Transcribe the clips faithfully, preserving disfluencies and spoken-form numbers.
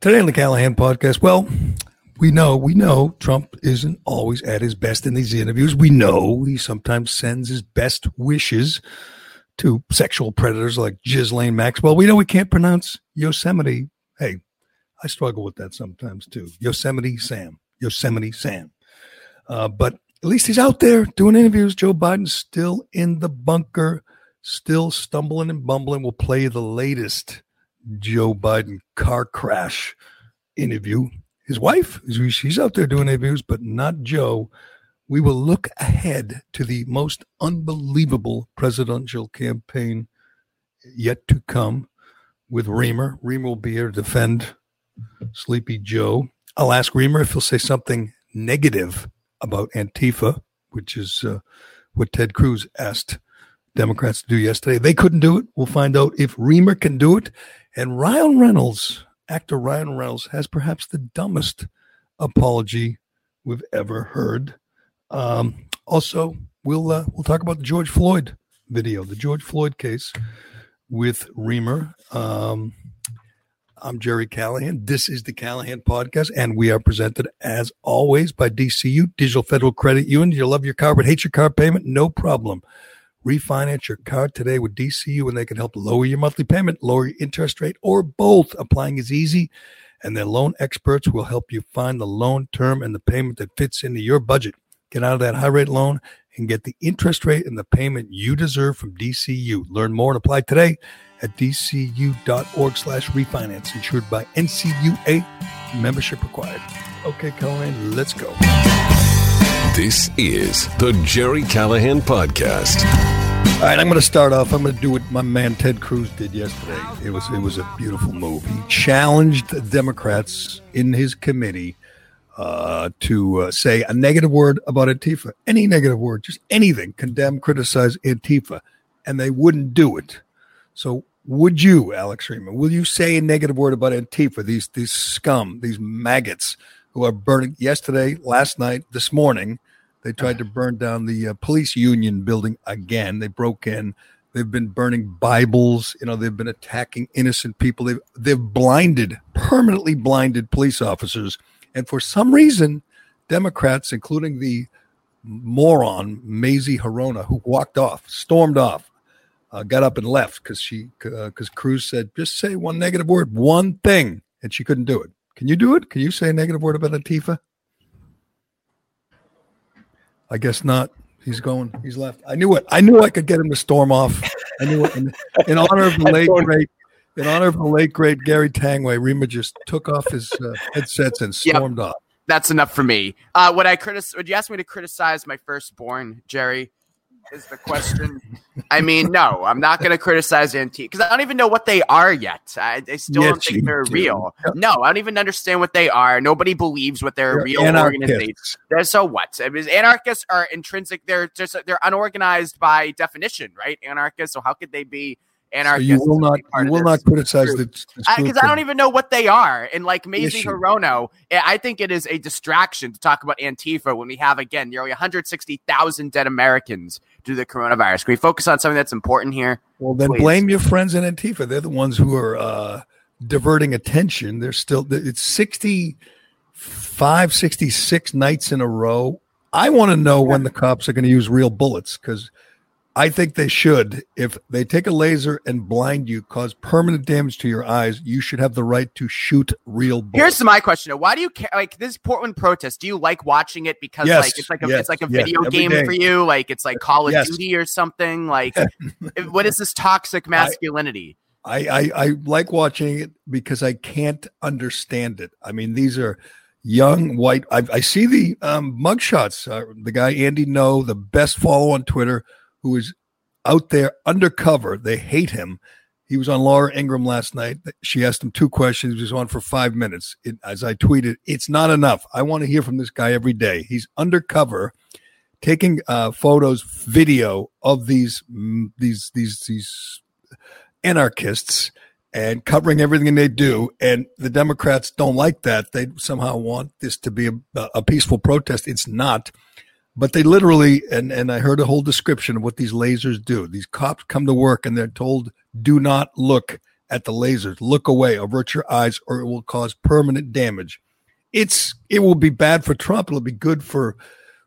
Today on the Callahan Podcast, well, we know, we know Trump isn't always at his best in these interviews. We know he sometimes sends his best wishes to sexual predators like Ghislaine Maxwell. We know we can't pronounce Yosemite. Hey, I struggle with that sometimes too. Yosemite Sam. Yosemite Sam. Uh, but at least he's out there doing interviews. Joe Biden's still in the bunker, still stumbling and bumbling. We'll play the latest Joe Biden car crash interview. His wife, she's out there doing interviews, but not Joe. We will look ahead to the most unbelievable presidential campaign yet to come with Reimer. Reimer will be here to defend Sleepy Joe. I'll ask Reimer if he'll say something negative about Antifa, which is uh, what Ted Cruz asked Democrats to do yesterday. They couldn't do it. We'll find out if Reimer can do it. And Ryan Reynolds, actor Ryan Reynolds, has perhaps the dumbest apology we've ever heard. Um, also, we'll uh, we'll talk about the George Floyd video, the George Floyd case with Reimer. Um, I'm Jerry Callahan. This is the Callahan Podcast, and we are presented, as always, by D C U, Digital Federal Credit Union. You love your car but hate your car payment? No problem. Refinance your car today with D C U, and they can help lower your monthly payment, lower your interest rate, or both. Applying is easy, and their loan experts will help you find the loan term and the payment that fits into your budget. Get out of that high-rate loan and get the interest rate and the payment you deserve from D C U. Learn more and apply today at dcu.org slash refinance. Insured by N C U A. Membership required. Okay, Callahan, let's go. This is the Jerry Callahan Podcast. All right, I'm going to start off. I'm going to do what my man Ted Cruz did yesterday. It was, it was a beautiful move. He challenged the Democrats in his committee uh, to uh, say a negative word about Antifa. Any negative word, just anything. Condemn, criticize Antifa. And they wouldn't do it. So would you, Alex Reimer, will you say a negative word about Antifa, these, these scum, these maggots, who are burning yesterday, last night, this morning? They tried to burn down the uh, police union building again. They broke in. They've been burning Bibles. You know, they've been attacking innocent people. They've, they've blinded, permanently blinded police officers. And for some reason, Democrats, including the moron, Mazie Hirono, who walked off, stormed off, uh, got up and left because she, because uh, Cruz said, just say one negative word, one thing, and she couldn't do it. Can you do it? Can you say a negative word about Antifa? I guess not. He's going. He's left. I knew it. I knew I could get him to storm off. I knew it. In, in honor of the late great, in honor of the late great Gary Tanguay, Reimer just took off his uh, headsets and stormed yep. off. That's enough for me. Uh, would I critic? Would you ask me to criticize my firstborn, Jerry? Is the question. I mean, no, I'm not going to criticize Antifa because I don't even know what they are yet. I, I still yeah, don't think they're do. real. Yeah. No, I don't even understand what they are. Nobody believes what they're, they're a real organization. They're, so what? I mean, anarchists are intrinsic. They're just they're unorganized by definition, right? Anarchists. So how could they be anarchists? So you will not. You will not criticize the because I, I don't even know what they are. And like Mazie Hirono, I think it is a distraction to talk about Antifa when we have again nearly one hundred sixty thousand dead Americans due to the coronavirus. Can we focus on something that's important here? Well, then please. Blame your friends in Antifa. They're the ones who are uh, diverting attention. They're still, it's sixty-five, sixty-six nights in a row. I want to know when the cops are going to use real bullets because I think they should. If they take a laser and blind you, cause permanent damage to your eyes, you should have the right to shoot real bullets. Here's my question: why do you care? Like this Portland protest, do you like watching it because yes, like it's like a yes, it's like a yes, video game day. For you? Like it's like Call of yes. Duty or something? Like what is this toxic masculinity? I, I, I, I like watching it because I can't understand it. I mean, these are young white. I, I see the um, mugshots. Uh, the guy Andy No, the best follow on Twitter, who is out there undercover. They hate him. He was on Laura Ingram last night. She asked him two questions. He was on for five minutes. It, as I tweeted, it's not enough. I want to hear from this guy every day. He's undercover, taking uh, photos, video of these these these these anarchists and covering everything they do. And the Democrats don't like that. They somehow want this to be a, a peaceful protest. It's not. But they literally, and, and I heard a whole description of what these lasers do. These cops come to work and they're told, do not look at the lasers. Look away, avert your eyes, or it will cause permanent damage. It's it will be bad for Trump. It'll be good for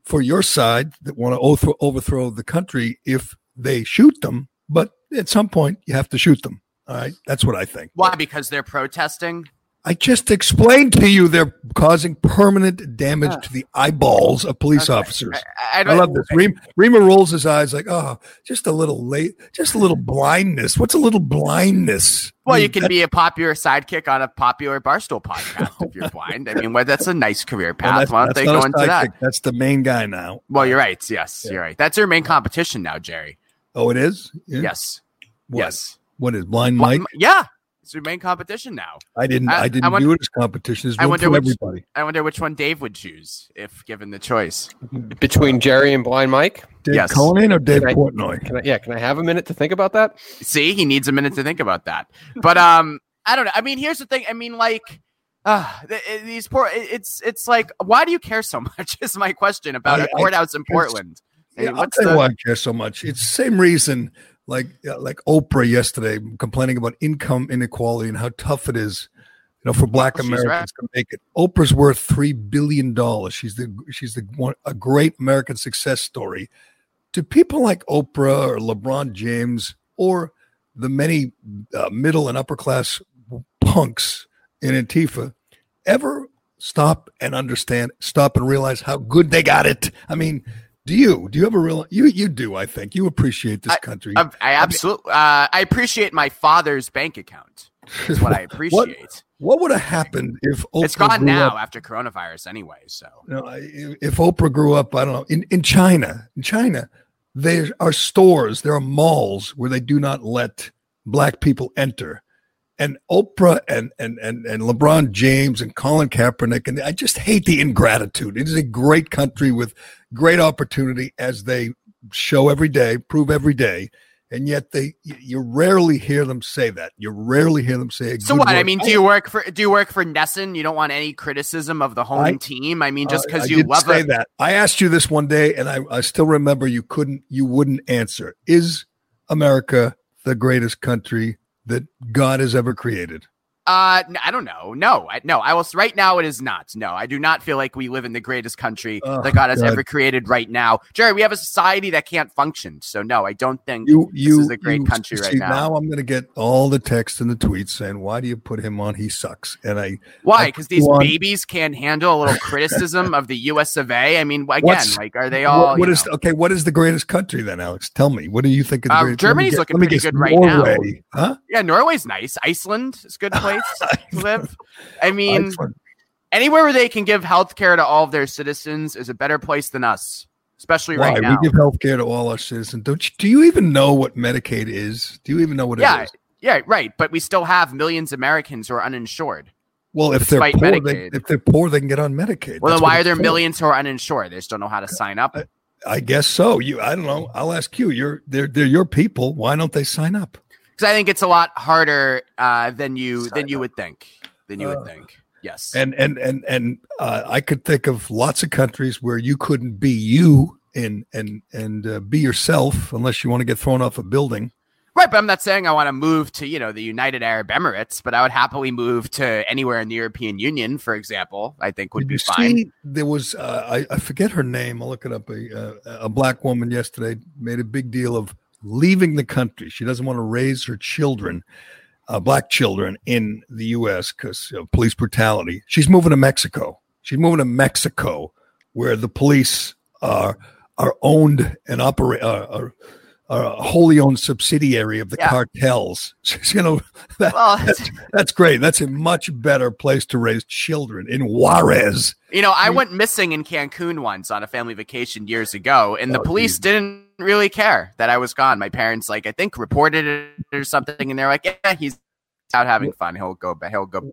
for your side that want to overthrow, overthrow the country if they shoot them. But at some point, you have to shoot them. All right, that's what I think. Why? Because they're protesting? I just explained to you they're causing permanent damage uh, to the eyeballs of police okay. officers. I, I, I love this. Reimer, Reimer rolls his eyes like, oh, just a little late, just a little blindness. What's a little blindness? Well, I mean, you can that- be a popular sidekick on a popular Barstool podcast if you're blind. I mean, well, that's a nice career path. Well, that's, Why don't they go into sidekick. that? That's the main guy now. Well, you're right. Yes, yeah. you're right. That's your main competition now, Jerry. Oh, it is? Yeah. Yes. What? Yes. What is Blind Mike? Yeah. It's your main competition now. I didn't. I, I didn't I wonder, do it as competition. It's room I wonder for which, everybody. I wonder which one Dave would choose if given the choice between Jerry and Blind Mike. Dave yes. Conan or Dave can Portnoy? I, can I, yeah. Can I have a minute to think about that? See, he needs a minute to think about that. But um, I don't know. I mean, here's the thing. I mean, like uh, these poor. It's it's like, why do you care so much? Is my question about I, a courthouse I, in Portland. Yeah, I mean, I'll tell the, you why I care so much. It's the same reason. Like like Oprah yesterday complaining about income inequality and how tough it is, you know, for Black she's Americans right. to make it. Oprah's worth three billion dollars. She's the she's the one, a great American success story. To people like Oprah or LeBron James or the many uh, middle and upper class punks in Antifa, ever stop and understand? Stop and realize how good they got it. I mean. Do you? Do you ever realize? You you do, I think. You appreciate this country. I, I absolutely. Uh, I appreciate my father's bank account. Is what I appreciate. what, what would have happened if Oprah It's gone grew now up, after coronavirus anyway, so. You know, if Oprah grew up, I don't know, in, in China. In China, there are stores, there are malls where they do not let Black people enter. And Oprah and, and, and, and LeBron James and Colin Kaepernick. And I just hate the ingratitude. It is a great country with great opportunity as they show every day, prove every day. And yet they, you rarely hear them say that. You rarely hear them say. So what? Word. I mean, do you work for, do you work for Nesson? You don't want any criticism of the home I, team. I mean, just because uh, you love say a- that. I asked you this one day and I, I still remember you couldn't, you wouldn't answer. Is America the greatest country that God has ever created? Uh, I don't know. No, I, no, I will. Right now, it is not. No, I do not feel like we live in the greatest country oh, that God has God. ever created right now. Jerry, we have a society that can't function. So, no, I don't think you, you, this is a great you, country see, right now. Now I'm going to get all the texts and the tweets saying, why do you put him on? He sucks. And I Why? Because these on. babies can't handle a little criticism of the U S of A. I mean, again, What's, like, are they all? What, what is know? Okay, what is the greatest country then, Alex? Tell me. What do you think? Of the uh, Germany's get, looking pretty guess, good right Norway. now. Huh? Yeah, Norway's nice. Iceland is good. Place to live. I mean, Excellent. anywhere where they can give health care to all of their citizens is a better place than us, especially Why? right now. We give health care to all our citizens. Don't you, do you even know what Medicaid is? Do you even know what yeah, it is? Yeah, right. But we still have millions of Americans who are uninsured. Well, if they're poor, they, if they're poor, they can get on Medicaid. Well, That's then why are there for. millions who are uninsured? They just don't know how to sign up. I, I guess so. You, I don't know. I'll ask you. You're they're they're your people. Why don't they sign up? Because I think it's a lot harder uh, than you than you would think. Than you uh, would think. Yes. And and and and uh, I could think of lots of countries where you couldn't be you and and and uh, be yourself unless you want to get thrown off a building. Right, but I'm not saying I want to move to, you know, the United Arab Emirates, but I would happily move to anywhere in the European Union, for example. I think would Did be you fine. See, there was uh, I, I forget her name. I'll look it up. A, a Black woman yesterday made a big deal of leaving the country. She doesn't want to raise her children, uh, Black children in the U S because of police brutality. She's moving to Mexico. She's moving to Mexico where the police are are owned and operate are, are, are a wholly owned subsidiary of the yeah. cartels. She's, you know, that, well, that's, that's great. That's a much better place to raise children in Juarez. You know, I went missing in Cancun once on a family vacation years ago, and oh, the police geez. didn't really care that I was gone. My parents, like, I think reported it or something, and they're like, yeah, he's out having fun, he'll go back, he'll go.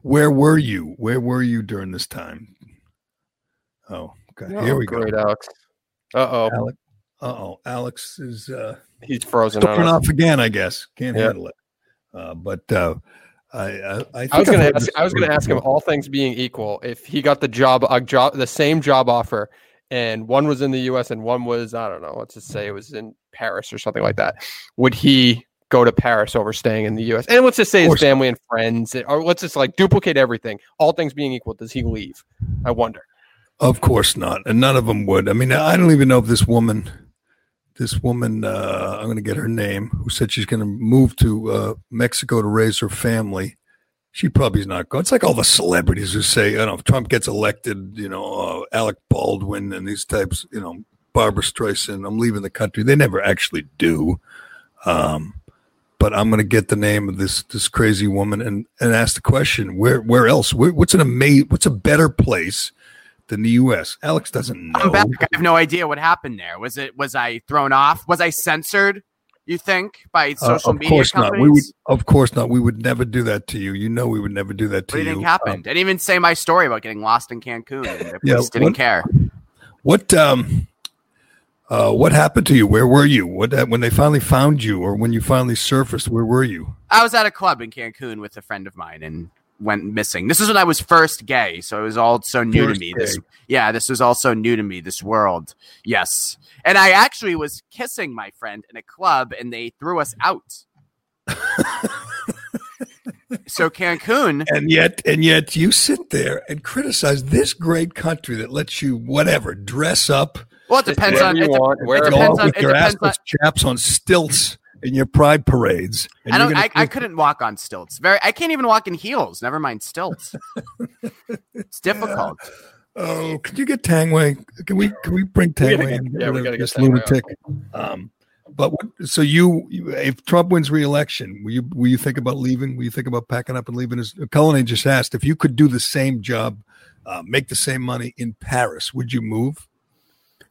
Where were you where were you during this time? Oh, okay. oh here we great, go Alex uh-oh Alex, uh-oh Alex is uh he's frozen turn off again, I guess. Can't yeah. handle it. uh but uh I, I, I, I was going to ask I was going to ask him, all things being equal, if he got the job a job the same job offer and one was in the U S and one was, I don't know, let's just say it was in Paris or something like that, would he go to Paris over staying in the U S. And let's just say his family and friends, or let's just like duplicate everything. All things being equal, does he leave? I wonder. Of course not. And none of them would. I mean, I don't even know if this woman, this woman, uh, I'm going to get her name, who said she's going to move to uh, Mexico to raise her family. She probably is not going. It's like all the celebrities who say, I don't know, if Trump gets elected, you know, uh, Alec Baldwin and these types, you know, Barbara Streisand, I'm leaving the country. They never actually do. Um, but I'm going to get the name of this this crazy woman and, and ask the question, where where else? Where, what's an amazing, what's a better place than the U S? Alex doesn't know. I'm back. I have no idea what happened there. Was it was I thrown off? Was I censored? You think by social uh, of media course companies? Not. We would, of course not. We would never do that to you. You know, we would never do that to you. What do you think happened? Um, I didn't even say my story about getting lost in Cancun. I yeah, just didn't what, care. What um, uh, what happened to you? Where were you? What when they finally found you, or when you finally surfaced? Where were you? I was at a club in Cancun with a friend of mine and went missing. This is when I was first gay, so it was all so new first to me. Gay. This, yeah, this was all so new to me. This world, yes. And I actually was kissing my friend in a club, and they threw us out. So Cancun, and yet, and yet, you sit there and criticize this great country that lets you whatever dress up. Well, it depends on you want. It, it depends on with it your assless chaps on stilts in your pride parades. And I don't. I, I couldn't walk on stilts. Very. I can't even walk in heels. Never mind stilts. It's difficult. Yeah. Oh, can you get Tanguay? Can we can we bring Tanguay in? Yeah, we gotta get lunatic. Um, but what, so you, you, if Trump wins re-election, will you will you think about leaving? Will you think about packing up and leaving? As Cullen just asked, if you could do the same job, uh, make the same money in Paris, would you move?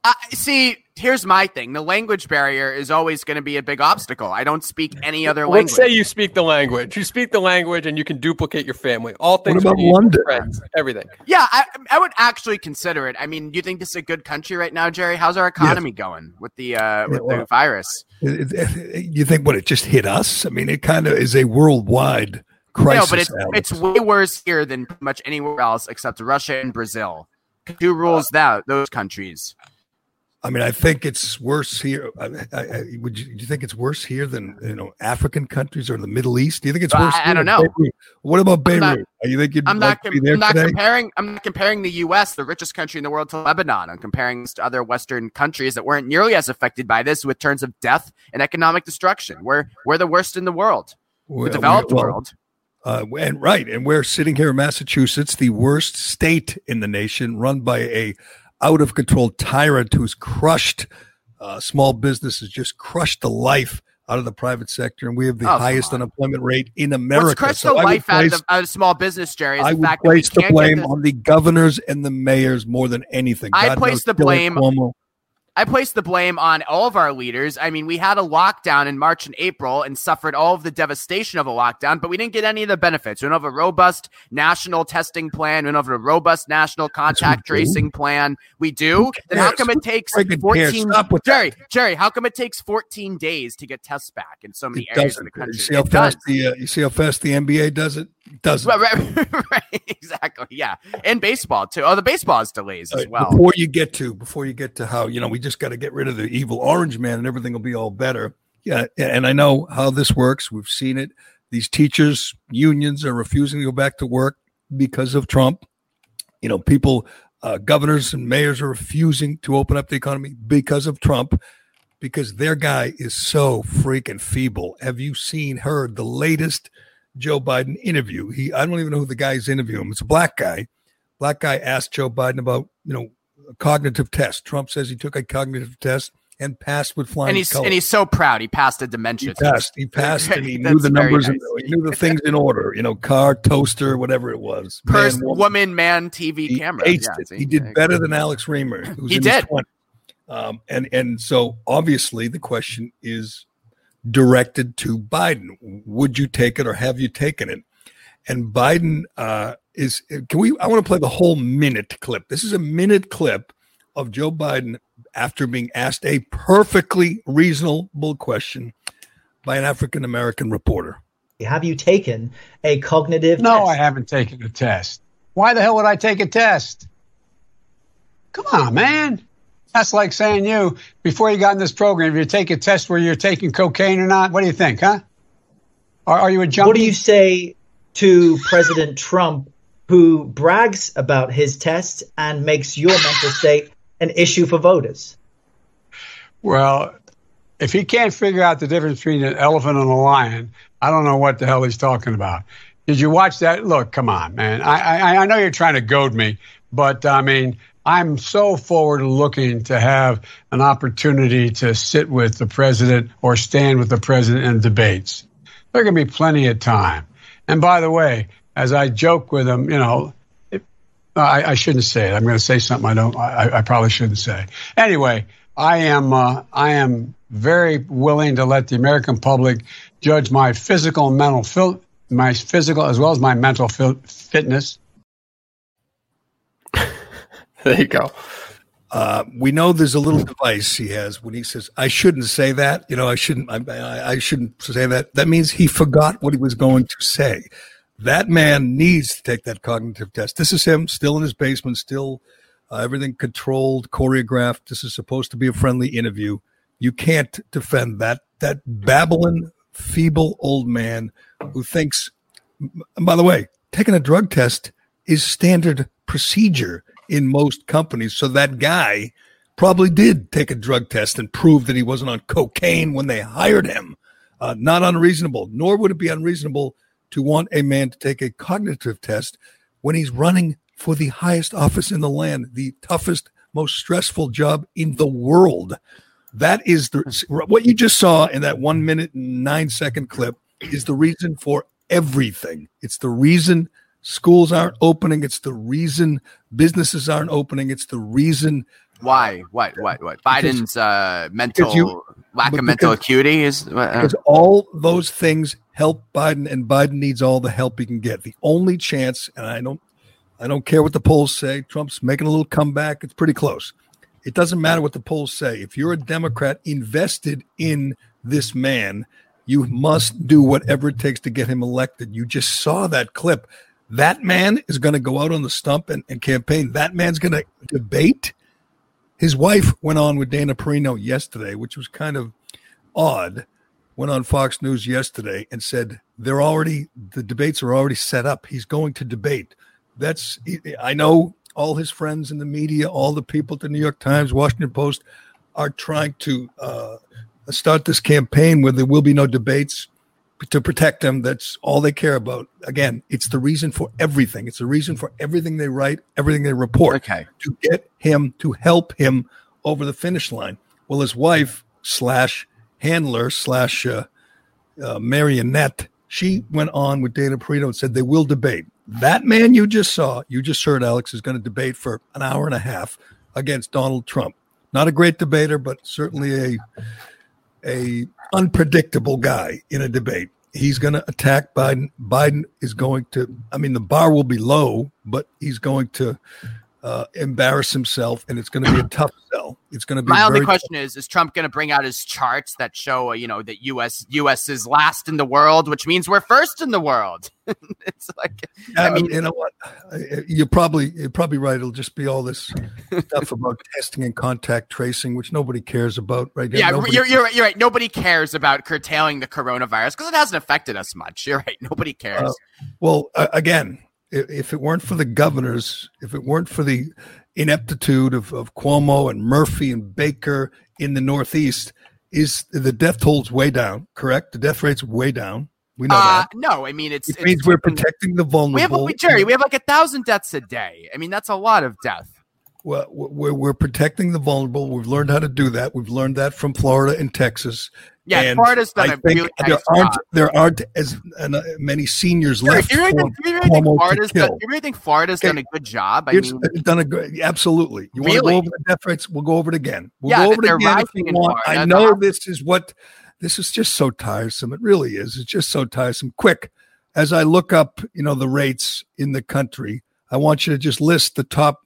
Uh, see, here's my thing. The language barrier is always going to be a big obstacle. I don't speak any other language. Let's say you speak the language. You speak the language and you can duplicate your family. All things. What about London? Friends, everything. Yeah, I, I would actually consider it. I mean, do you think this is a good country right now, Jerry? How's our economy yes. going with the uh, with well, the virus? It, it, you think, what, it just hit us? I mean, it kind of is a worldwide crisis. No, but it's, it's way worse here than pretty much anywhere else except Russia and Brazil. Who rules that, those countries? I mean, I think it's worse here. I, I, I, would you, do you think it's worse here than, you know, African countries or the Middle East? Do you think it's worse? I, I don't know. Beirut? What about Beirut? Not, you think you'd I'm like not, to be there I'm not today? comparing. I'm not comparing the U S, the richest country in the world, to Lebanon. I'm comparing this to other Western countries that weren't nearly as affected by this, with terms of death and economic destruction. We're we're the worst in the world, well, the developed well, world. Uh, and right, and we're sitting here in Massachusetts, the worst state in the nation, run by a out-of-control tyrant who's crushed uh, small businesses, just crushed the life out of the private sector, and we have the oh, highest unemployment rate in America. What's crushed so the I life place, out, of, out of small business, Jerry, is I the would fact place that we the blame the, on the governors and the mayors more than anything. I God place knows, the blame. Cuomo. I place the blame on all of our leaders. I mean, we had a lockdown in March and April and suffered all of the devastation of a lockdown, but we didn't get any of the benefits. We don't have a robust national testing plan. We don't have a robust national contact tracing plan. We do? Then how come it takes fourteen Jerry, Jerry, how come it takes fourteen days to get tests back in so many areas of the country? You see how fast the, uh, you see how fast the N B A does it? Doesn't right, right, right, exactly, yeah, and baseball too. Oh, the baseball is delays as well. Before you get to, before you get to how, you know, we just got to get rid of the evil orange man, and everything will be all better. Yeah, and I know how this works. We've seen it. These teachers' unions are refusing to go back to work because of Trump. You know, people, uh, governors and mayors are refusing to open up the economy because of Trump, because their guy is so freaking feeble. Have you seen, heard the latest Joe Biden interview? He, I don't even know who the guy is interviewing him. It's a black guy. Black guy asked Joe Biden about, you know, a cognitive test. Trump says he took a cognitive test and passed with flying and he's, colors. And he's so proud. He passed a dementia he test. He passed and he knew the numbers. Nice. And he knew the things in order, you know, car, toaster, whatever it was. Person, man, woman, woman, man, T V, he camera. Yeah, see, he did better than Alex Reimer. Who's he in did. His um, and, and so obviously the question is directed to Biden. Would you take it, or have you taken it? And Biden uh, is, can we, I want to play the whole minute clip. This is a minute clip of Joe Biden after being asked a perfectly reasonable question by an African-American reporter. Have you taken a cognitive no, test? No, I haven't taken a test. Why the hell would I take a test? Come on, man. That's like saying you, before you got in this program, if you take a test where you're taking cocaine or not, what do you think, huh? Are, are you a junkie? What do you say to President Trump, who brags about his tests and makes your mental state an issue for voters? Well, if he can't figure out the difference between an elephant and a lion, I don't know what the hell he's talking about. Did you watch that? Look, come on, man. I I, I know you're trying to goad me, but I mean, I'm so forward looking to have an opportunity to sit with the president or stand with the president in debates. There can be plenty of time. And by the way, as I joke with him, you know, it, I, I shouldn't say it. I'm going to say something I don't. I, I probably shouldn't say. Anyway, I am. Uh, I am very willing to let the American public judge my physical and mental fil- my physical as well as my mental fil- fitness. There you go. Uh, we know there's a little device he has when he says, "I shouldn't say that." You know, I shouldn't. I, I, I shouldn't say that. That means he forgot what he was going to say. That man needs to take that cognitive test. This is him, still in his basement, still uh, everything controlled, choreographed. This is supposed to be a friendly interview. You can't defend that that babbling, feeble old man who thinks, and by the way, taking a drug test is standard procedure in most companies. So that guy probably did take a drug test and prove that he wasn't on cocaine when they hired him. Uh, not unreasonable, nor would it be unreasonable to want a man to take a cognitive test when he's running for the highest office in the land, the toughest, most stressful job in the world. That is the what you just saw in that one minute and nine second clip is the reason for everything. It's the reason schools aren't opening. It's the reason businesses aren't opening. It's the reason why, why, why, why Biden's uh, mental you, lack of mental because, acuity is uh, because all those things help Biden, and Biden needs all the help he can get. The only chance, and I don't, I don't care what the polls say. Trump's making a little comeback. It's pretty close. It doesn't matter what the polls say. If you're a Democrat invested in this man, you must do whatever it takes to get him elected. You just saw that clip. That man is going to go out on the stump and, and campaign. That man's going to debate. His wife went on with Dana Perino yesterday, which was kind of odd. Went on Fox News yesterday and said they're already the debates are already set up. He's going to debate. That's I know all his friends in the media, all the people at the New York Times, Washington Post are trying to uh, start this campaign where there will be no debates to protect them. That's all they care about. Again, it's the reason for everything. It's the reason for everything they write, everything they report. Okay, to get him to help him over the finish line. Well, his wife slash. handler slash uh, uh, marionette, she went on with Dana Perino and said they will debate. That man you just saw, you just heard, Alex, is going to debate for an hour and a half against Donald Trump. Not a great debater, but certainly a a unpredictable guy in a debate. He's going to attack Biden. Biden is going to, I mean, the bar will be low, but he's going to Uh, embarrass himself, and it's going to be a tough sell. It's going to be. My only question tough. is: Is Trump going to bring out his charts that show, you know, that U S U S is last in the world, which means we're first in the world? It's like, yeah, I mean, you know what? You're probably you're probably right. It'll just be all this stuff about testing and contact tracing, which nobody cares about, right? Yeah, nobody you're you're right, you're right. Nobody cares about curtailing the coronavirus because it hasn't affected us much. You're right. Nobody cares. Uh, well, uh, again. If it weren't for the governors, if it weren't for the ineptitude of, of Cuomo and Murphy and Baker in the Northeast, is the death toll's way down, correct? The death rate's way down. We know uh, that. No, I mean, it's, it it's means we're protecting the vulnerable. We have, Jerry, we have like a thousand deaths a day. I mean, that's a lot of death. Well, we're, we're protecting the vulnerable. We've learned how to do that. We've learned that from Florida and Texas. Yeah, and Florida's done I a really nice there aren't, job. There aren't as many seniors Jerry, left. Do you, really, do, you really think Florida's done, do you really think Florida's okay. done a good job? I it's, mean, it's done a good, absolutely. You really? want to go over the death rates? We'll go over it again. We'll yeah, go over it again if you want. Florida, I know this is what this is just so tiresome. It really is. It's just so tiresome. Quick, as I look up, you know, the rates in the country, I want you to just list the top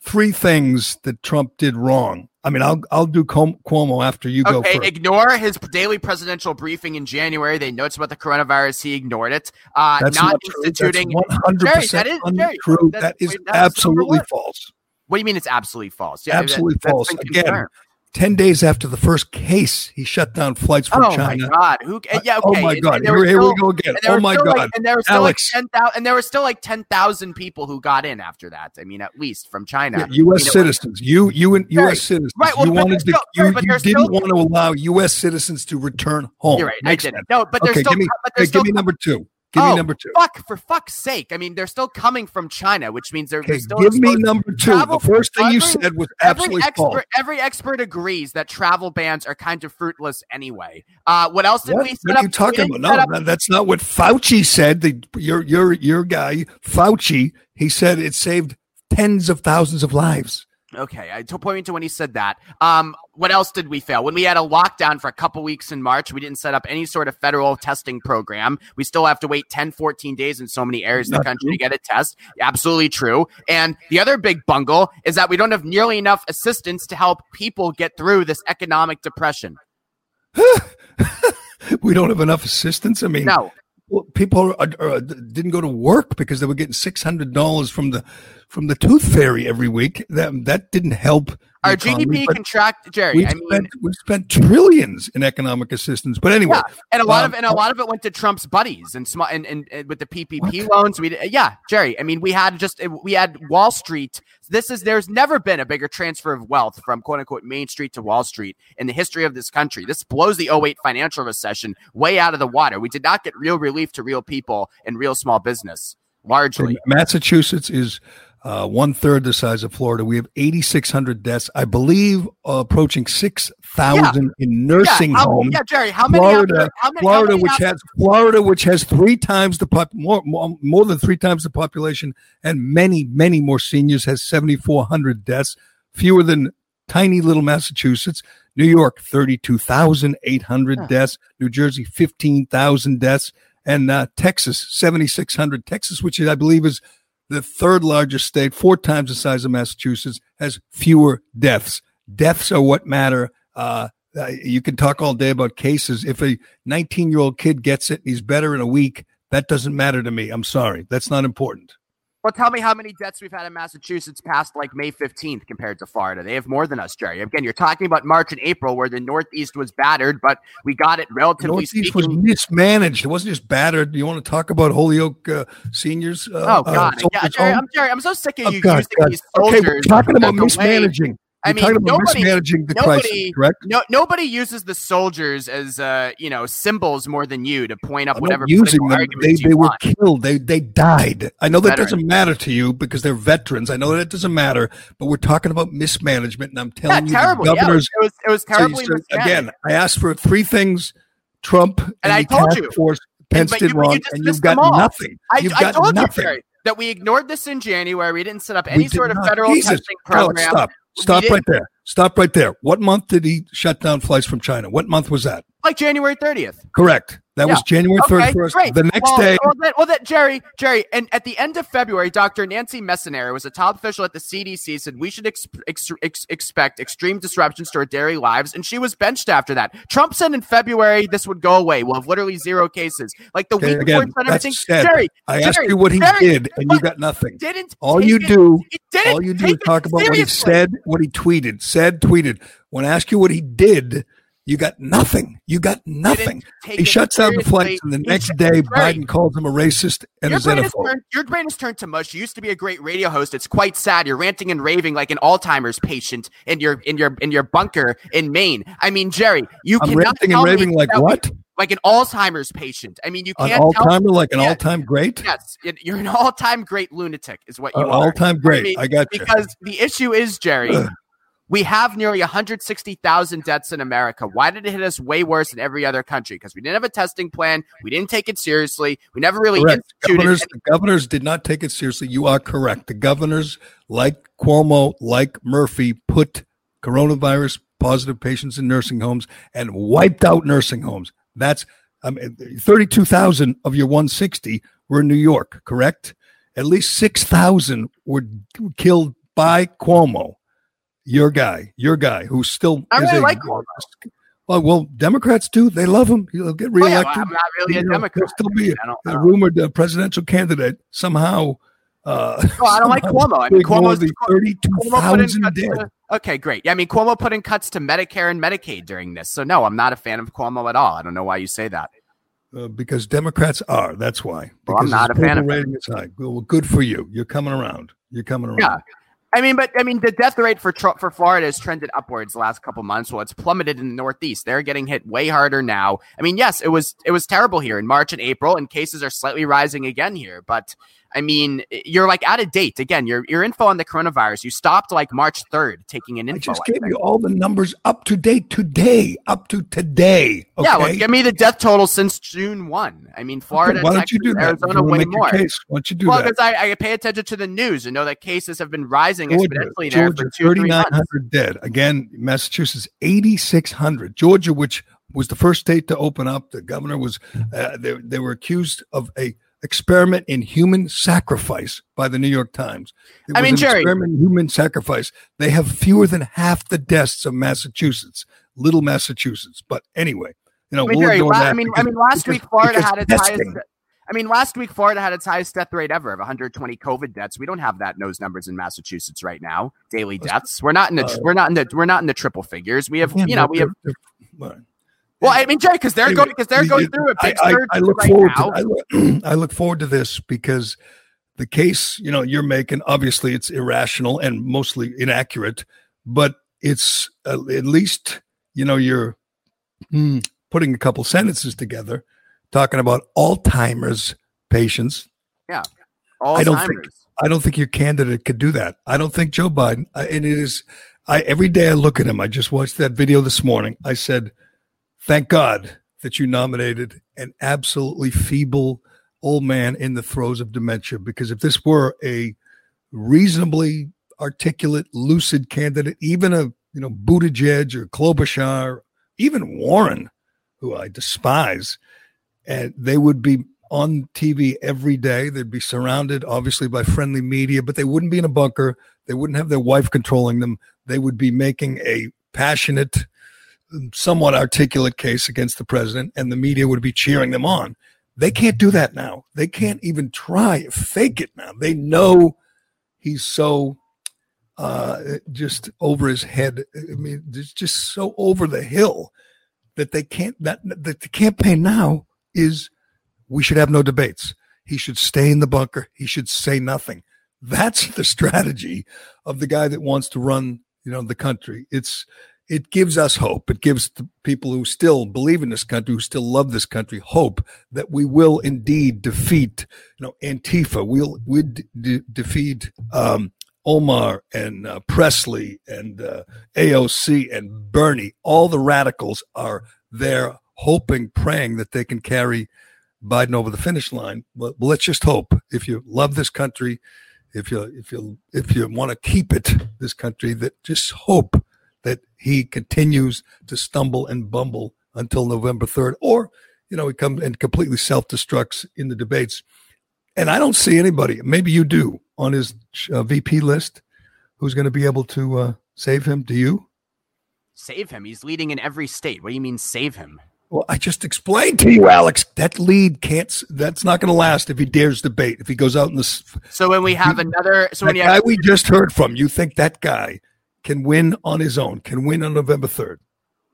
three things that Trump did wrong. I mean, I'll I'll do Cuomo after you okay, go first. Ignore his daily presidential briefing in January. They notes about the coronavirus. He ignored it. Uh, That's not, not instituting. That's one hundred percent untrue. That is, Jerry, that is, that is absolutely false. What do you mean it's absolutely false? Yeah, absolutely that, false. Again, ten days after the first case, he shut down flights from oh China. Oh, my God. Who, yeah, okay. Oh, my God. Here, here still, we go again. Oh, my God. Like, and there were still Alex. Like ten thousand and there were still like ten thousand people who got in after that. I mean, at least from China. Yeah, U S You citizens. Know, you you and U S Right. citizens. Right. Well, you wanted still, to, right, you, you still, didn't want to allow U S citizens to return home. You're right. Makes I didn't. Sense. No, but there's okay, still. Give me, but hey, still, give me number two. Give oh, me number two. Fuck, for fuck's sake. I mean, they're still coming from China, which means they're, okay, they're still. Give me number two. The first thing every, you said was absolutely every false. Expert, every expert agrees that travel bans are kind of fruitless anyway. Uh, what else did what? we set What are up? you talking about? No, up- man, that's not what Fauci said. The, your, your, your guy, Fauci, he said it saved tens of thousands of lives. Okay, I to point to when he said that. Um, what else did we fail? When we had a lockdown for a couple weeks in March, we didn't set up any sort of federal testing program. We still have to wait ten, fourteen days in so many areas of the country to get a test. Absolutely true. And the other big bungle is that we don't have nearly enough assistance to help people get through this economic depression. We don't have enough assistance? I mean, no. People are, are, didn't go to work because they were getting six hundred dollars from the from the tooth fairy every week. That that didn't help. Our economy, G D P contract, Jerry. We I spent, mean, we spent trillions in economic assistance. But anyway, yeah. and a lot um, of and a lot of it went to Trump's buddies and small and, and, and with the P P P what? loans. We yeah, Jerry. I mean, we had just we had Wall Street. This is there's never been a bigger transfer of wealth from quote unquote Main Street to Wall Street in the history of this country. This blows the oh eight financial recession way out of the water. We did not get real relief to real people and real small business. Largely, so Massachusetts is uh, one third the size of Florida. We have eighty-six hundred deaths, I believe, uh, approaching six thousand yeah. in nursing yeah. homes. Yeah, Jerry, how many? Florida, there, how many, Florida, how many which has Florida, which has three times the pop, more, more more than three times the population, and many, many more seniors, has seventy-four hundred deaths, fewer than tiny little Massachusetts. New York, thirty-two thousand eight hundred huh. deaths. New Jersey, fifteen thousand deaths. And uh, Texas, seventy-six hundred. Texas, which I believe is the third largest state, four times the size of Massachusetts, has fewer deaths. Deaths are what matter. Uh, you can talk all day about cases. If a nineteen-year-old kid gets it and he's better in a week, that doesn't matter to me. I'm sorry. That's not important. Well, tell me how many deaths we've had in Massachusetts past like May fifteenth compared to Florida. They have more than us, Jerry. Again, you're talking about March and April where the Northeast was battered, but we got it relatively Northeast speaking. was mismanaged. It wasn't just battered. You want to talk about Holyoke uh, seniors? Uh, oh, God. Uh, yeah, Jerry, I'm, Jerry, I'm so sick of oh, you God, using God. these soldiers. Okay, we're talking about mismanaging. Way. I mean, nobody, mismanaging the nobody, crisis, correct? No, nobody uses the soldiers as uh, you know, symbols more than you to point up I'm whatever using them. They, they were want. killed. They they died. I know that veterans. doesn't matter to you because they're veterans. I know that doesn't matter, but we're talking about mismanagement, and I'm telling yeah, you, the governors. Yeah, it was it was terribly so said, again. I asked for three things: Trump and, and I told you, force, Pence and, did you, wrong, you and you've got nothing. I, you've got I told nothing. You, Jerry, that we ignored this in January. We didn't set up any we sort of not. federal Jesus. testing program. No, Stop right there. Stop right there. What month did he shut down flights from China? What month was that? Like January thirtieth. Correct. That yeah. was January thirtieth. Okay, great. The next well, day. Well, that, well that, Jerry, Jerry, and at the end of February, Doctor Nancy Messonnier was a top official at the C D C, said we should ex- ex- ex- expect extreme disruptions to our daily lives, and she was benched after that. Trump said in February this would go away. We'll have literally zero cases. Like the okay, week again, before everything. Jerry, I asked Jerry, you what he Jerry, did, and you got nothing. Didn't all you do? Didn't all you do is talk about seriously. what he said, what he tweeted, said, tweeted. When I ask you what he did. You got nothing. You got nothing. He shuts down the flights, and the next day, Biden calls him a racist and a xenophobe. Your brain has turned to mush. You used to be a great radio host. It's quite sad. You're ranting and raving like an Alzheimer's patient in your in your in your bunker in Maine. I mean, Jerry, you cannot. I'm ranting and raving like what? Like an Alzheimer's patient. I mean, you can't. An all-timer, tell like an yeah, all-time great? Yes. You're an all-time great lunatic is what you an are. All-time great. I, mean, I got you. Because the issue is, Jerry, we have nearly one hundred sixty thousand deaths in America. Why did it hit us way worse than every other country? Because we didn't have a testing plan. We didn't take it seriously. We never really correct. instituted. Governors, any- the governors did not take it seriously. You are correct. The governors, like Cuomo, like Murphy, put coronavirus positive patients in nursing homes and wiped out nursing homes. That's I mean, thirty-two thousand of your one hundred sixty were in New York, correct? At least six thousand were killed by Cuomo. Your guy, your guy, who still I is really a, like Cuomo. Well, well, Democrats do. They love him. He'll get reelected. Well, yeah, well, I'm not really a Democrat. He'll still be a, a rumored uh, presidential candidate somehow. Uh, no, I don't like Cuomo. I mean, Cuomo's Cuomo put in cuts to, okay, great. Yeah, I mean, Cuomo put in cuts to Medicare and Medicaid during this. So no, I'm not a fan of Cuomo at all. I don't know why you say that. Uh, because Democrats are. That's why. Because well, I'm not a fan of rating is high. Well, good for you. You're coming around. You're coming around. Yeah. I mean, but I mean, the death rate for Trump, for Florida has trended upwards the last couple months. Well, it's plummeted in the Northeast. They're getting hit way harder now. I mean, yes, it was it was terrible here in March and April, and cases are slightly rising again here. But I mean, you're like out of date again. Your your info on the coronavirus, you stopped like March third taking an info. I just gave you all the numbers up to date today, up to today. Okay? Yeah, well, give me the death total since June first. I mean, Florida, okay, why don't you do that? Arizona, way more. Why don't you do well, that? Well, because I, I pay attention to the news and know that cases have been rising. Georgia, Georgia thirty-nine hundred dead. Again, Massachusetts, eighty-six hundred. Georgia, which was the first state to open up, the governor was, uh, they, they were accused of a experiment in human sacrifice by the New York Times. It I was mean, an Jerry, experiment in human sacrifice. They have fewer than half the deaths of Massachusetts, little Massachusetts. But anyway, you know, I mean, we'll Jerry, la- I mean, because, I mean last because, week Florida had its highest. I mean, last week, Florida had its highest death rate ever of one hundred twenty COVID deaths. We don't have that those numbers in Massachusetts right now. Daily deaths. We're not in the uh, we're not in the we're not in the triple figures. We have you know we have. Well, I mean, Jay, because they're anyway, going because they're going it, through a big I, surge I, I look right forward now. To, I, look, I look forward to this because the case you know you're making obviously it's irrational and mostly inaccurate, but it's uh, at least you know you're mm, putting a couple sentences together. Talking about Alzheimer's patients. Yeah. Alzheimer's. I don't think I don't think your candidate could do that. I don't think Joe Biden I, and it is I every day I look at him. I just watched that video this morning. I said, "Thank God that you nominated an absolutely feeble old man in the throes of dementia, because if this were a reasonably articulate, lucid candidate, even a, you know, Buttigieg or Klobuchar, even Warren, who I despise, and they would be on T V every day. They'd be surrounded, obviously, by friendly media, but they wouldn't be in a bunker. They wouldn't have their wife controlling them. They would be making a passionate, somewhat articulate case against the president, and the media would be cheering them on. They can't do that now. They can't even try to fake it now. They know he's so uh, just over his head. I mean, it's just so over the hill that they can't, that, that the campaign now is we should have no debates. He should stay in the bunker. He should say nothing. That's the strategy of the guy that wants to run, you know, the country. It's it gives us hope. It gives the people who still believe in this country, who still love this country, hope that we will indeed defeat, you know, Antifa. We'll we de- defeat um, Omar and uh, Presley and uh, A O C and Bernie. All the radicals are there, hoping, praying that they can carry Biden over the finish line. Well, let's just hope. If you love this country, if you if you if you want to keep it, this country, that just hope that he continues to stumble and bumble until November third, or you know he comes and completely self-destructs in the debates. And I don't see anybody. Maybe you do on his uh, V P list who's going to be able to uh, save him. Do you save him? He's leading in every state. What do you mean save him? Well, I just explained to you, Alex, that lead can't, that's not going to last if he dares debate, if he goes out in this. So when we have he, another, so when you have, we just heard from, you think that guy can win on his own, can win on November third.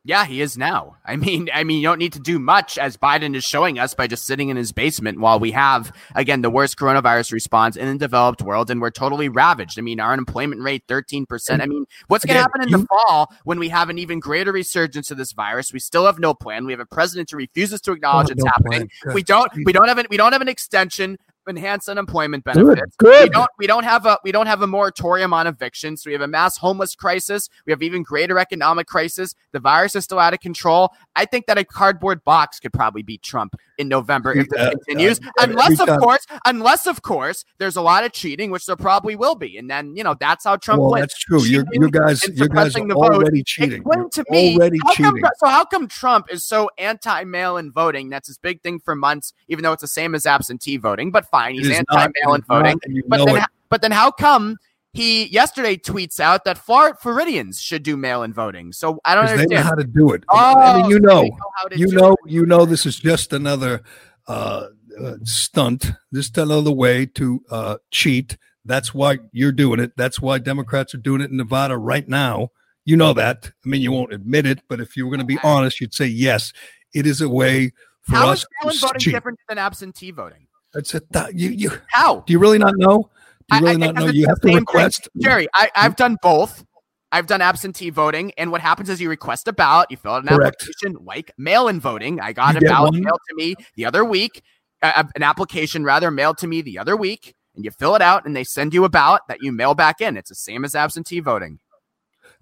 Yeah, he is now. I mean, I mean, you don't need to do much, as Biden is showing us, by just sitting in his basement while we have, again, the worst coronavirus response in the developed world, and we're totally ravaged. I mean, our unemployment rate, thirteen percent. I mean, what's going to happen in you- the fall when we have an even greater resurgence of this virus? We still have no plan. We have a president who refuses to acknowledge oh, it's no happening. We don't. We don't have. An, we don't have an extension. Enhanced unemployment benefits. Good, good. We don't. We don't have a. We don't have a moratorium on evictions. We have a mass homeless crisis. We have even greater economic crisis. The virus is still out of control. I think that a cardboard box could probably beat Trump in November if this uh, continues, uh, unless of done. course, unless of course, there's a lot of cheating, which there probably will be, and then you know that's how Trump well, wins. That's true. You guys, you guys are already vote. cheating. Explain to me, already how cheating. Come, so how come Trump is so anti-mail-in voting? That's his big thing for months, even though it's the same as absentee voting, but. Fine, he's anti-mail-in voting, but then, but then how come he yesterday tweets out that Flor- Floridians should do mail-in voting? So I don't understand. They know how to do it. Oh, I mean, you know, know you know, it. you know, this is just another uh, uh, stunt, this another way to uh, cheat. That's why you're doing it. That's why Democrats are doing it in Nevada right now. You know that. I mean, you won't admit it, but if you were going to be honest, you'd say, yes, it is a way for How us to How is mail-in voting cheat. different than absentee voting? It's a th- you, you, How? Do you really not know? Do you really I, I not know? You have to request. Thing. Jerry, I, I've done both. I've done absentee voting, and what happens is you request a ballot. You fill out an Correct. application like mail-in voting. I got you a ballot one? mailed to me the other week, uh, an application rather mailed to me the other week, and you fill it out, and they send you a ballot that you mail back in. It's the same as absentee voting.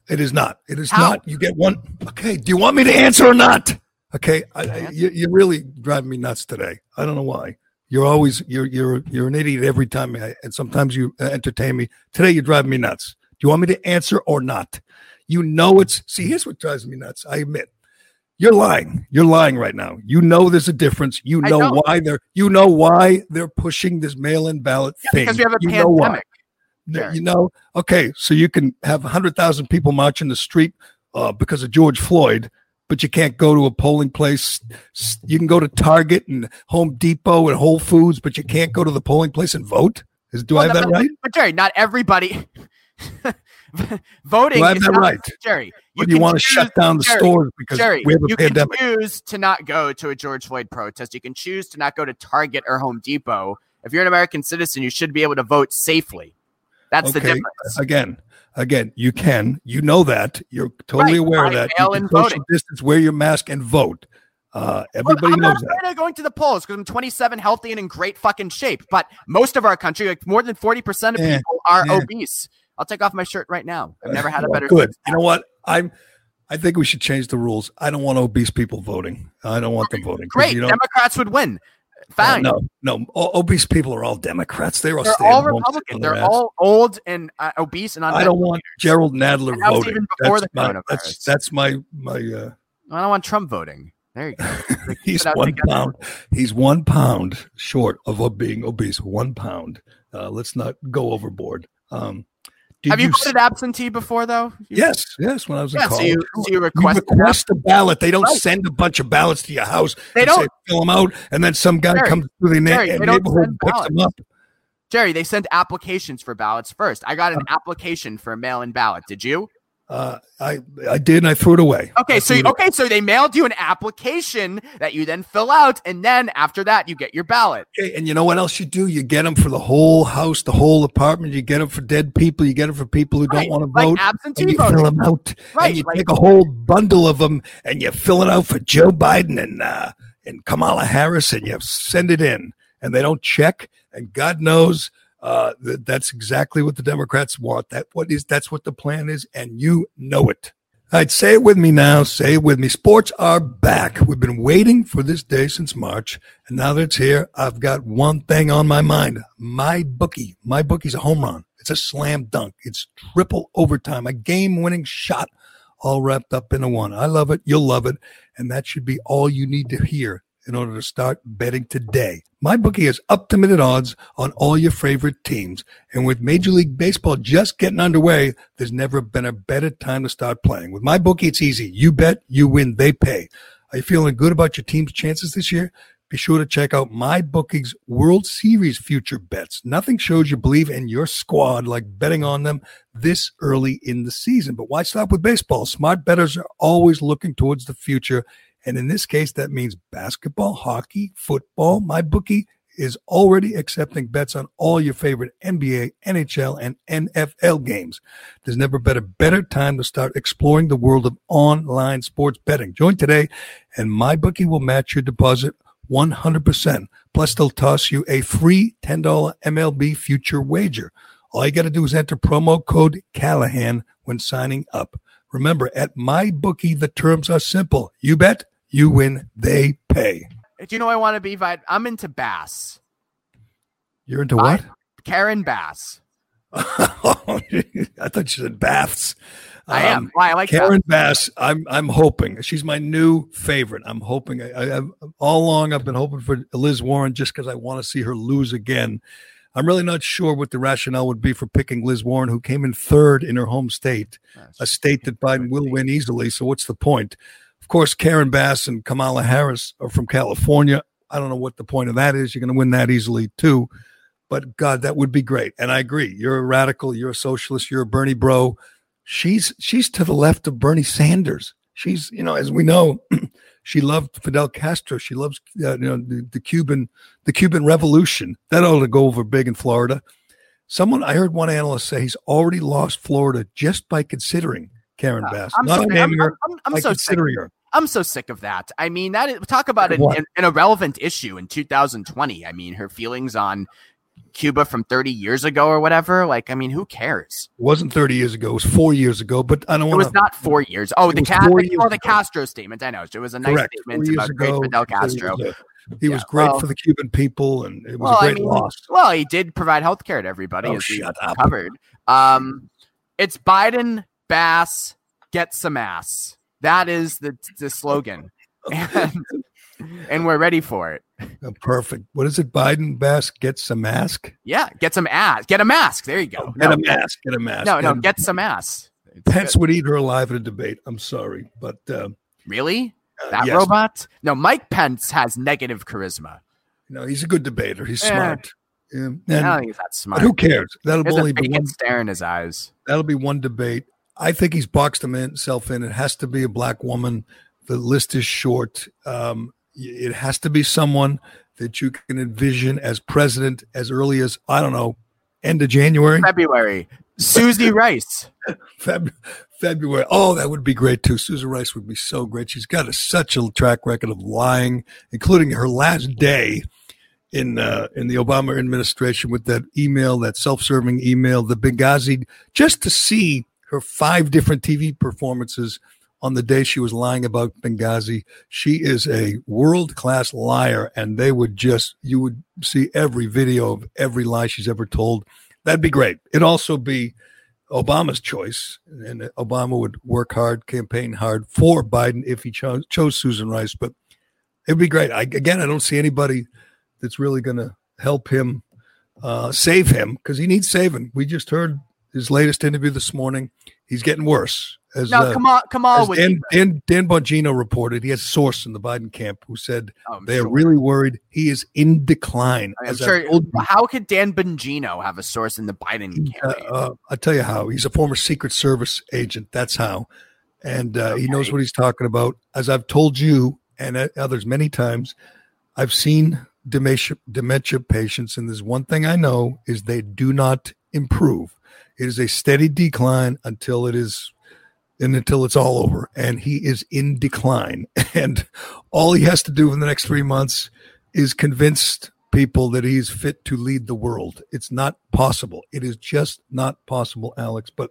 It is not. It is How? not. You get one. Okay. Do you want me to answer or not? Okay. I, I, you, you really drive me nuts today. I don't know why. You're always you're you're you're an idiot every time, I, and sometimes you entertain me. Today you drive me nuts. Do you want me to answer or not? You know it's. See, here's what drives me nuts. I admit, you're lying. You're lying right now. You know there's a difference. You know, know. why they're. You know why they're pushing this mail-in ballot yeah, thing. Because we have a you pandemic. Sure. You know. Okay, so you can have one hundred thousand people marching the street uh, because of George Floyd. But you can't go to a polling place. You can go to Target and Home Depot and Whole Foods, but you can't go to the polling place and vote. Is, do well, I have no, that but, right? But Jerry, not everybody voting. Do I have is that not, right, Jerry? You, you want to shut down the Jerry, stores because Jerry, we have a you pandemic. You can choose to not go to a George Floyd protest. You can choose to not go to Target or Home Depot. If you're an American citizen, you should be able to vote safely. That's okay. the difference. Again. Again, you can. You know that. You're totally right. aware of that. You can social voting. distance, wear your mask, and vote. Uh, everybody well, I'm knows that. I'm not going to the polls because I'm twenty-seven, healthy, and in great fucking shape. But most of our country, like more than forty percent of eh, people are eh. obese. I'll take off my shirt right now. I've never had well, a better Good. You know what? I'm. I think we should change the rules. I don't want obese people voting. I don't want them voting. Great. You don't... Democrats would win. Fine. Uh, no, no. O- obese people are all Democrats. They're all, They're all Republicans. They're ass. all old and uh, obese. And I don't want Gerald Nadler and voting. Even before that's, the my, that's that's my my. Uh... I don't want Trump voting. There you go. He's one pound. He's one pound short of being obese. One pound. Uh, let's not go overboard. Um, Have you, you voted absentee before, though? You yes, yes. When I was yeah, in college, so you, so you request, you request a ballot. They don't right. send a bunch of ballots to your house. They don't say, fill them out, and then some guy Jerry, comes through the na- Jerry, neighborhood and picks ballots. them up. Jerry, they send applications for ballots first. I got an uh, application for a mail-in ballot. Did you? Uh, I I did, and I threw it away. Okay, so you, okay, so they mailed you an application that you then fill out, and then after that, you get your ballot. Okay, and you know what else you do? You get them for the whole house, the whole apartment. You get them for dead people. You get them for people who right, don't want to vote. Like absentee and you voting. fill them out, right, and you like, take a whole bundle of them, and you fill it out for Joe Biden and uh, and Kamala Harris, and you send it in, and they don't check, and God knows. Uh, th- that's exactly what the Democrats want. That what is that's what the plan is, and you know it. All right, say it with me now. Say it with me. Sports are back. We've been waiting for this day since March, and now that it's here, I've got one thing on my mind. My bookie. My bookie's a home run. It's a slam dunk. It's triple overtime. A game-winning shot, all wrapped up into one. I love it. You'll love it, and that should be all you need to hear in order to start betting today. MyBookie has up-to-minute odds on all your favorite teams. And with Major League Baseball just getting underway, there's never been a better time to start playing. With MyBookie, it's easy. You bet, you win, they pay. Are you feeling good about your team's chances this year? Be sure to check out MyBookie's World Series future bets. Nothing shows you believe in your squad like betting on them this early in the season. But why stop with baseball? Smart bettors are always looking towards the future. And in this case, that means basketball, hockey, football. MyBookie is already accepting bets on all your favorite N B A, N H L, and N F L games. There's never been a better time to start exploring the world of online sports betting. Join today, and MyBookie will match your deposit one hundred percent. Plus, they'll toss you a free ten dollars M L B future wager. All you got to do is enter promo code Callahan when signing up. Remember, at MyBookie, the terms are simple. You bet. You win, they pay. Do you know I want to be? I'm into Bass. You're into what? Karen Bass. I thought you said baths. I um, am. Why well, I like Karen Bass. Bass. I'm. I'm hoping she's my new favorite. I'm hoping. I, I, all along, I've been hoping for Liz Warren just because I want to see her lose again. I'm really not sure what the rationale would be for picking Liz Warren, who came in third in her home state, a state that Biden will win easily. So what's the point? Of course, Karen Bass and Kamala Harris are from California. I don't know what the point of that is. You're going to win that easily, too. But, God, that would be great. And I agree. You're a radical. You're a socialist. You're a Bernie bro. She's she's to the left of Bernie Sanders. She's, you know, as we know, she loved Fidel Castro. She loves, uh, you know, the, the Cuban the Cuban Revolution. That ought to go over big in Florida. Someone, I heard one analyst say he's already lost Florida just by considering Karen Bass. I'm, Not so, I'm, her, I'm, I'm, I'm so sick. Her. I'm so sick of that. I mean, that is, talk about an, an, an irrelevant issue in two thousand twenty. I mean, her feelings on Cuba from thirty years ago or whatever. Like, I mean, who cares? It wasn't thirty years ago. It was four years ago, but I don't want to. It was not four years. Oh, the, Ca- years oh, the Castro statement. I know. It was a nice Correct. statement about ago, great Fidel Castro. He yeah, was great well, for the Cuban people, and it was well, a great I mean, loss. Well, he did provide health care to everybody. Oh, as shut up. Covered. Um, it's Biden, Bass, get some ass. That is the, the slogan. And, and we're ready for it. Oh, perfect. What is it? Biden, Bass, get some mask? Yeah, get some ass. Get a mask. There you go. Get no, a mask. Get a mask. No, no, get some ass. It's Pence good. Would eat her alive in a debate. I'm sorry, but. Uh, really? That uh, yes. robot? No, Mike Pence has negative charisma. No, he's a good debater. He's yeah. smart. Yeah. And, I don't think he's that smart. But who cares? That'll There's only a be one stare in his eyes. That'll be one debate. I think he's boxed himself in. It has to be a black woman. The list is short. Um, it has to be someone that you can envision as president as early as, I don't know, end of January? February. Susie Rice. Feb- February. Oh, that would be great, too. Susan Rice would be so great. She's got a, such a track record of lying, including her last day in uh, in the Obama administration with that email, that self-serving email, the Benghazi, just to see her five different T V performances on the day she was lying about Benghazi. She is a world-class liar, and they would just, you would see every video of every lie she's ever told. That'd be great. It'd also be Obama's choice, and Obama would work hard, campaign hard for Biden if he cho- chose Susan Rice, but it'd be great. I, again, I don't see anybody that's really going to help him, uh, save him, because he needs saving. We just heard his latest interview this morning. He's getting worse. As, no, uh, Kamal, Kamal as would Dan, Dan, Dan Bongino reported, he has a source in the Biden camp who said oh, they sure. are really worried he is in decline. I'm as sure. How could Dan Bongino have a source in the Biden he, camp? Uh, uh, I'll tell you how. He's a former Secret Service agent. That's how. And uh, okay. he knows what he's talking about. As I've told you and others many times, I've seen dementia, dementia patients, and there's one thing I know is they do not improve. It is a steady decline until it is and until it's all over. And he is in decline. And all he has to do in the next three months is convince people that he's fit to lead the world. It's not possible. It is just not possible, Alex. But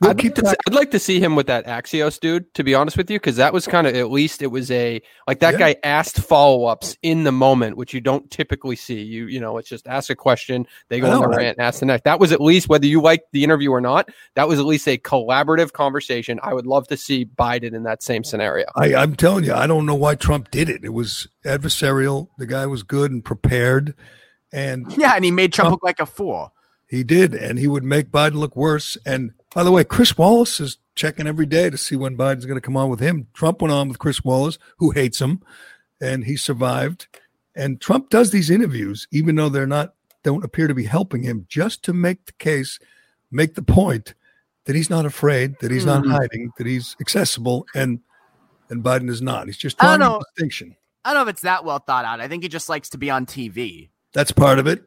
we'll I'd, keep like to see, I'd like to see him with that Axios dude, to be honest with you, because that was kind of, at least it was a, like that yeah. guy asked follow-ups in the moment, which you don't typically see. You you know, it's just ask a question, they go on the right? rant and ask the next. That was at least, whether you liked the interview or not, that was at least a collaborative conversation. I would love to see Biden in that same scenario. I, I'm telling you, I don't know why Trump did it. It was adversarial. The guy was good and prepared. And yeah, and he made Trump, Trump look like a fool. He did, and he would make Biden look worse. And by the way, Chris Wallace is checking every day to see when Biden's going to come on with him. Trump went on with Chris Wallace, who hates him, and he survived. And Trump does these interviews, even though they're not, don't appear to be helping him, just to make the case, make the point that he's not afraid, that he's mm-hmm. not hiding, that he's accessible, and and Biden is not. He's just drawing a distinction. I don't know if it's that well thought out. I think he just likes to be on T V. That's part of it.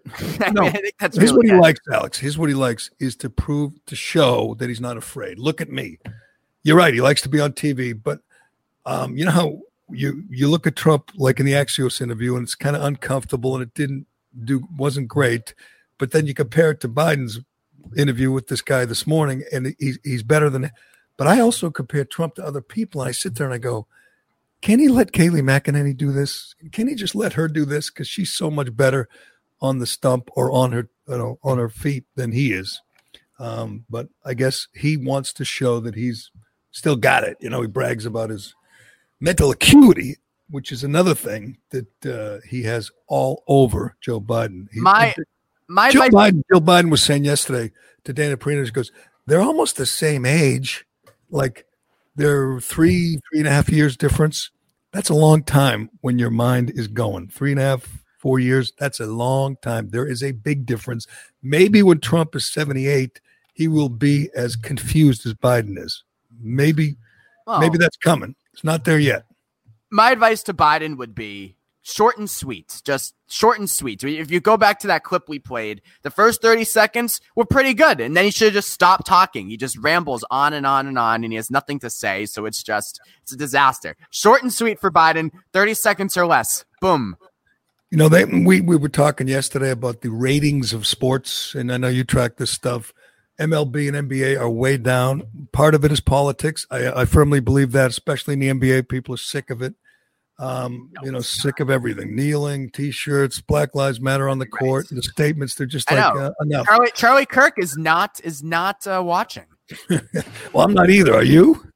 No, I think that's here's really what he bad. likes, Alex. Here's what he likes is to prove, to show that he's not afraid. Look at me. You're right. He likes to be on T V, but um, you know how you, you look at Trump, like in the Axios interview, and it's kind of uncomfortable and it didn't do, wasn't great. But then you compare it to Biden's interview with this guy this morning, and he, he's better than, but I also compare Trump to other people. And I sit there and I go, can he let Kayleigh McEnany do this? Can he just let her do this? Because she's so much better on the stump or on her, you know, on her feet than he is. Um, but I guess he wants to show that he's still got it. You know, he brags about his mental acuity, which is another thing that uh, he has all over Joe Biden. He, my, my, Joe my, Biden. Joe Biden was saying yesterday to Dana Perino, she goes, they're almost the same age, like. They're three, three and a half years difference. That's a long time when your mind is going. Three and a half, four years, that's a long time. There is a big difference. Maybe when Trump is seventy-eight, he will be as confused as Biden is. Maybe, oh. maybe that's coming. It's not there yet. My advice to Biden would be short and sweet. Just short and sweet. If you go back to that clip we played, the first thirty seconds were pretty good. And then he should have just stopped talking. He just rambles on and on and on, and he has nothing to say. So it's just, it's a disaster. Short and sweet for Biden, thirty seconds or less. Boom. You know, they, we, we were talking yesterday about the ratings of sports. And I know you track this stuff. M L B and N B A are way down. Part of it is politics. I, I firmly believe that, especially in the N B A. People are sick of it. Um, you know, sick of everything. Kneeling, T-shirts, Black Lives Matter on the court, the statements, they're just like, uh, enough. Charlie, Charlie Kirk is not is not uh, watching. Well, I'm not either. Are you?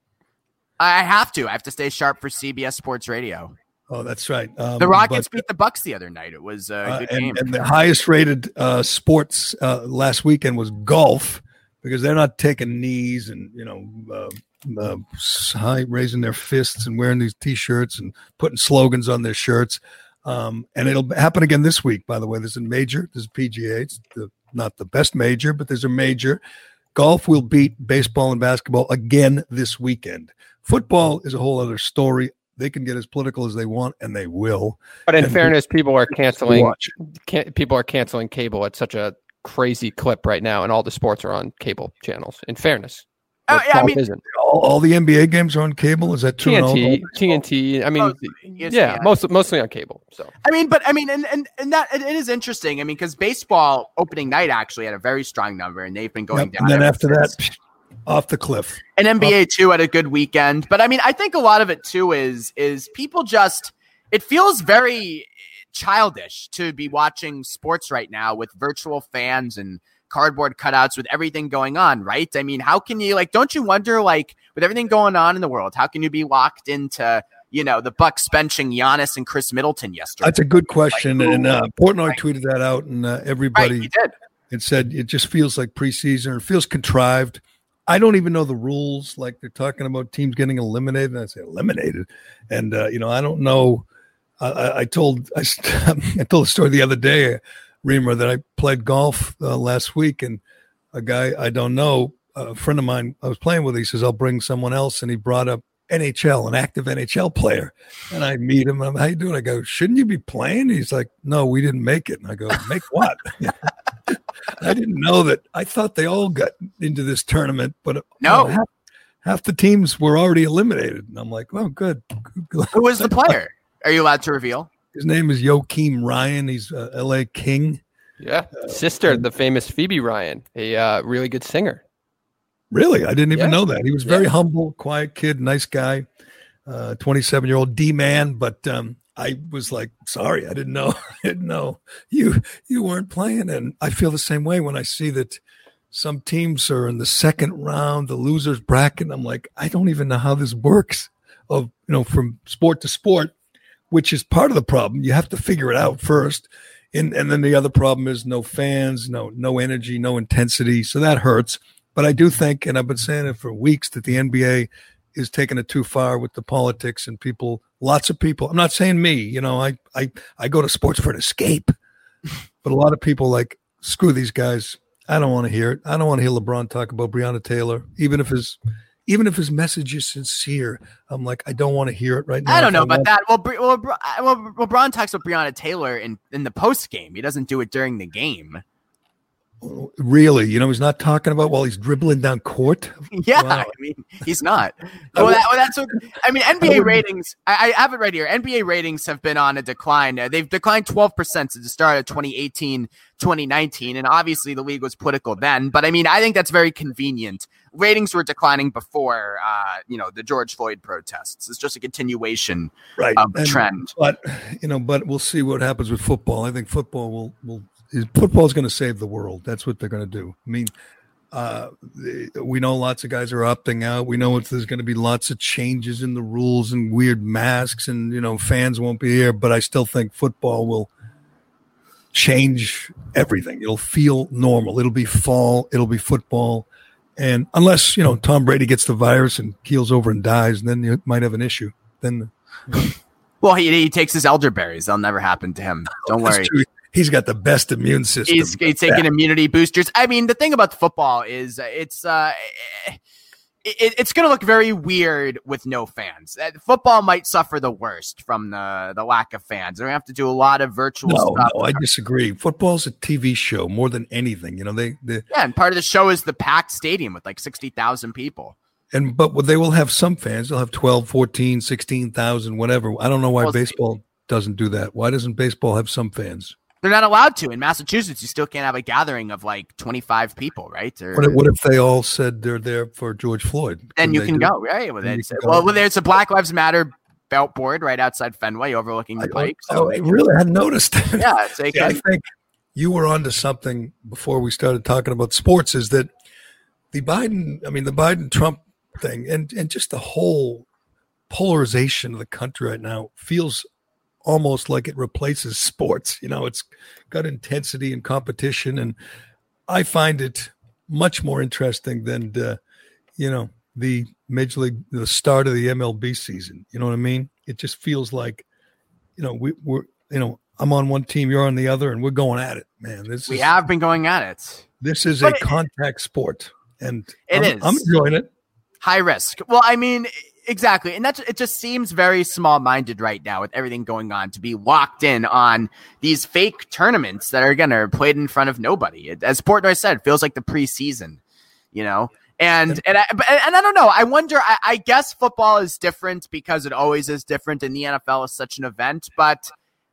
I have to. I have to stay sharp for C B S Sports Radio. Oh, that's right. Um, the Rockets but, beat the Bucks the other night. It was a good uh, and, game. And the highest rated uh, sports uh, last weekend was golf, because they're not taking knees and, you know, uh, Uh, high, raising their fists and wearing these T-shirts and putting slogans on their shirts. Um, and it'll happen again this week, by the way. There's a major. There's P G A. It's the, not the best major, but there's a major. Golf will beat baseball and basketball again this weekend. Football is a whole other story. They can get as political as they want, and they will. But in and fairness, people are canceling can, people are canceling cable at such a crazy clip right now, and all the sports are on cable channels. In fairness. Oh, yeah, I mean, all, all the N B A games are on cable. Is that true? T N T, T N T. I mean, mostly, yes, yeah, yeah, mostly mostly on cable. So I mean, but I mean, and and, and that it, it is interesting. I mean, because baseball opening night actually had a very strong number, and they've been going yep, down. And then after since. that, off the cliff. And N B A off. too had a good weekend, but I mean, I think a lot of it too is is people just it feels very childish to be watching sports right now with virtual fans and cardboard cutouts with everything going on, right? I mean, how can you, like, don't you wonder, like, with everything going on in the world, how can you be locked into, you know, the Bucks benching Giannis and Chris Middleton yesterday? That's a good question. Like, and uh, Portnoy right. tweeted that out, and uh, everybody right, did. And said it just feels like preseason. It feels contrived. I don't even know the rules. Like, they're talking about teams getting eliminated. And I say eliminated. And, uh, you know, I don't know. I, I, I told I, I told a story the other day, Reimer, that I played golf uh, last week, and a guy I don't know, a friend of mine I was playing with, he says, I'll bring someone else, and he brought up N H L, an active N H L player, and I meet him, and I'm, how you doing? I go, shouldn't you be playing? He's like, no, we didn't make it. And I go, make what? I didn't know that. I thought they all got into this tournament, but no, oh, half, half the teams were already eliminated, and I'm like, well, good. Who was the player? Are you allowed to reveal? His name is Joakim Ryan. He's uh, L A King. Yeah. Uh, Sister, the famous Phoebe Ryan, a uh, really good singer. Really? I didn't even yeah. know that. He was very yeah. humble, quiet kid, nice guy, uh, twenty-seven-year-old D-man. But um, I was like, sorry, I didn't know. I didn't know you, you weren't playing. And I feel the same way when I see that some teams are in the second round, the loser's bracket. I'm like, I don't even know how this works, of you know, from sport to sport, which is part of the problem. You have to figure it out first. And and then the other problem is no fans, no no energy, no intensity. So that hurts. But I do think, and I've been saying it for weeks, that the N B A is taking it too far with the politics and people, lots of people. I'm not saying me, you know, I, I, I go to sports for an escape. But a lot of people like, screw these guys. I don't want to hear it. I don't want to hear LeBron talk about Breonna Taylor, even if his – Even if his message is sincere, I'm like, I don't want to hear it right now. I don't know about that. Well, well, well, LeBron talks about Breonna Taylor in, in the post game. He doesn't do it during the game. Really? You know, he's not talking about while he's dribbling down court? Yeah, wow. I mean, he's not. Well, that, well, that's what, I mean, N B A ratings, I, I have it right here. N B A ratings have been on a decline. They've declined twelve percent since the start of twenty eighteen, twenty nineteen, and obviously the league was political then. But, I mean, I think that's very convenient. Ratings were declining before, uh, you know, the George Floyd protests. It's just a continuation right. of the and, trend. But, you know, but we'll see what happens with football. I think football will will – football is going to save the world. That's what they're going to do. I mean, uh, we know lots of guys are opting out. We know there's going to be lots of changes in the rules and weird masks, and you know, fans won't be here. But I still think football will change everything. It'll feel normal. It'll be fall. It'll be football. And unless you know Tom Brady gets the virus and keels over and dies, then you might have an issue. Then. Well, he, he takes his elderberries. They'll never happen to him. Don't worry. He's got the best immune system. He's, he's taking immunity boosters. I mean, the thing about the football is it's uh, it, it's going to look very weird with no fans. Football might suffer the worst from the, the lack of fans. They're going to have to do a lot of virtual no, stuff. No, I disagree. Football's a T V show more than anything. You know, they, they yeah, and part of the show is the packed stadium with like sixty thousand people. And but they will have some fans. They'll have twelve, fourteen, sixteen thousand, whatever. I don't know why well, baseball doesn't do that. Why doesn't baseball have some fans? They're not allowed to. In Massachusetts, you still can't have a gathering of like twenty-five people, right? Or, what, if, what if they all said they're there for George Floyd? Then you can go, right? Well, then well, well, there's a Black Lives Matter belt board right outside Fenway overlooking the Pike. So I really hadn't noticed. Yeah. So yeah, I think you were onto something before we started talking about sports is that the Biden, I mean, the Biden-Trump thing and, and just the whole polarization of the country right now feels almost like it replaces sports. You know, it's got intensity and competition, and I find it much more interesting than, uh, you know, the major league, the start of the M L B season. You know what I mean? It just feels like, you know, we, we're, you know, I'm on one team, you're on the other, and we're going at it, man. This we is, have been going at it. This is but a it, contact sport, and it I'm, is. I'm enjoying it. High risk. Well, I mean. Exactly. And that's, it just seems very small minded right now with everything going on to be locked in on these fake tournaments that are going to be played in front of nobody. It, as Portnoy said, it feels like the preseason, you know, and, and I, and I don't know. I wonder, I, I guess football is different because it always is different. And the N F L is such an event, but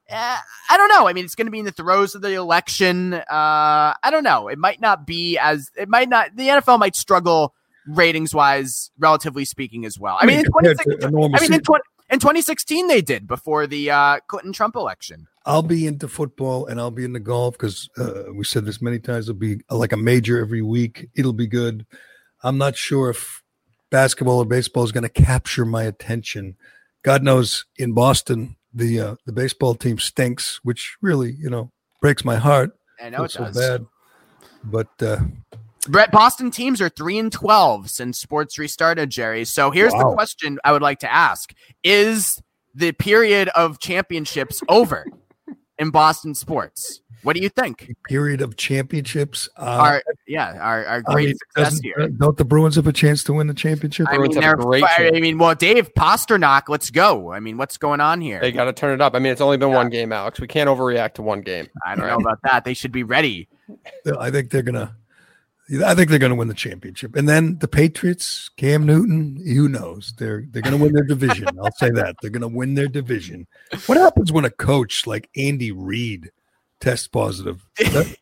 uh, I don't know. I mean, it's going to be in the throes of the election. Uh, I don't know. It might not be as it might not, the N F L might struggle ratings wise, relatively speaking as well. I mean, in, twenty, I mean in, twenty, in twenty sixteen, they did before the uh, Clinton Trump election. I'll be into football and I'll be into golf because uh, we said this many times. It'll be like a major every week. It'll be good. I'm not sure if basketball or baseball is going to capture my attention. God knows in Boston, the uh, the baseball team stinks, which really, you know, breaks my heart. I know it's it does. So bad. But, uh, Brett, Boston teams are three and twelve since sports restarted, Jerry. So here's wow. the question I would like to ask: is the period of championships over in Boston sports? What do you think? The period of championships? Uh, our, yeah, our, our great I mean, success here. Don't the Bruins have a chance to win the championship? I mean, they're, great I mean, well, Dave Pasternak, let's go. I mean, what's going on here? They got to turn it up. I mean, it's only been yeah. one game, Alex. We can't overreact to one game. I don't know about that. They should be ready. I think they're gonna. I think they're going to win the championship, and then the Patriots, Cam Newton. Who knows? They're they're going to win their division. I'll say that they're going to win their division. What happens when a coach like Andy Reid tests positive? I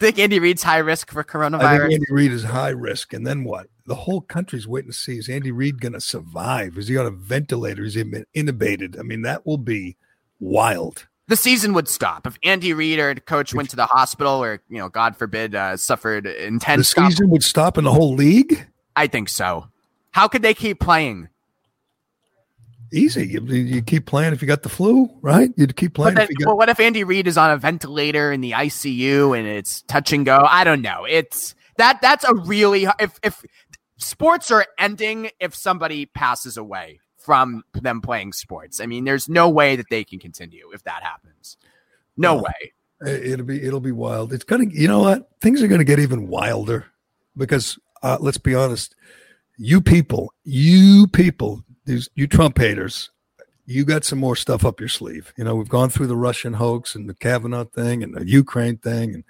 think Andy Reid's high risk for coronavirus. I think Andy Reid is high risk, and then what? The whole country's waiting to see is Andy Reid going to survive? Is he on a ventilator? Is he intubated? I mean, that will be wild. The season would stop if Andy Reid or coach went to the hospital, or you know, God forbid, uh, suffered intense. The season would stop in the whole league. I think so. How could they keep playing? Easy, you, you keep playing if you got the flu, right? You'd keep playing. Then, if you got- well, what if Andy Reid is on a ventilator in the I C U and it's touch and go? I don't know. It's that. That's a really if if sports are ending if somebody passes away from them playing sports. I mean, there's no way that they can continue if that happens. No well, way. It'll be, it'll be wild. It's going to, you know what? Things are going to get even wilder because uh, let's be honest, you people, you people, these, you Trump haters, you got some more stuff up your sleeve. You know, we've gone through the Russian hoax and the Kavanaugh thing and the Ukraine thing and,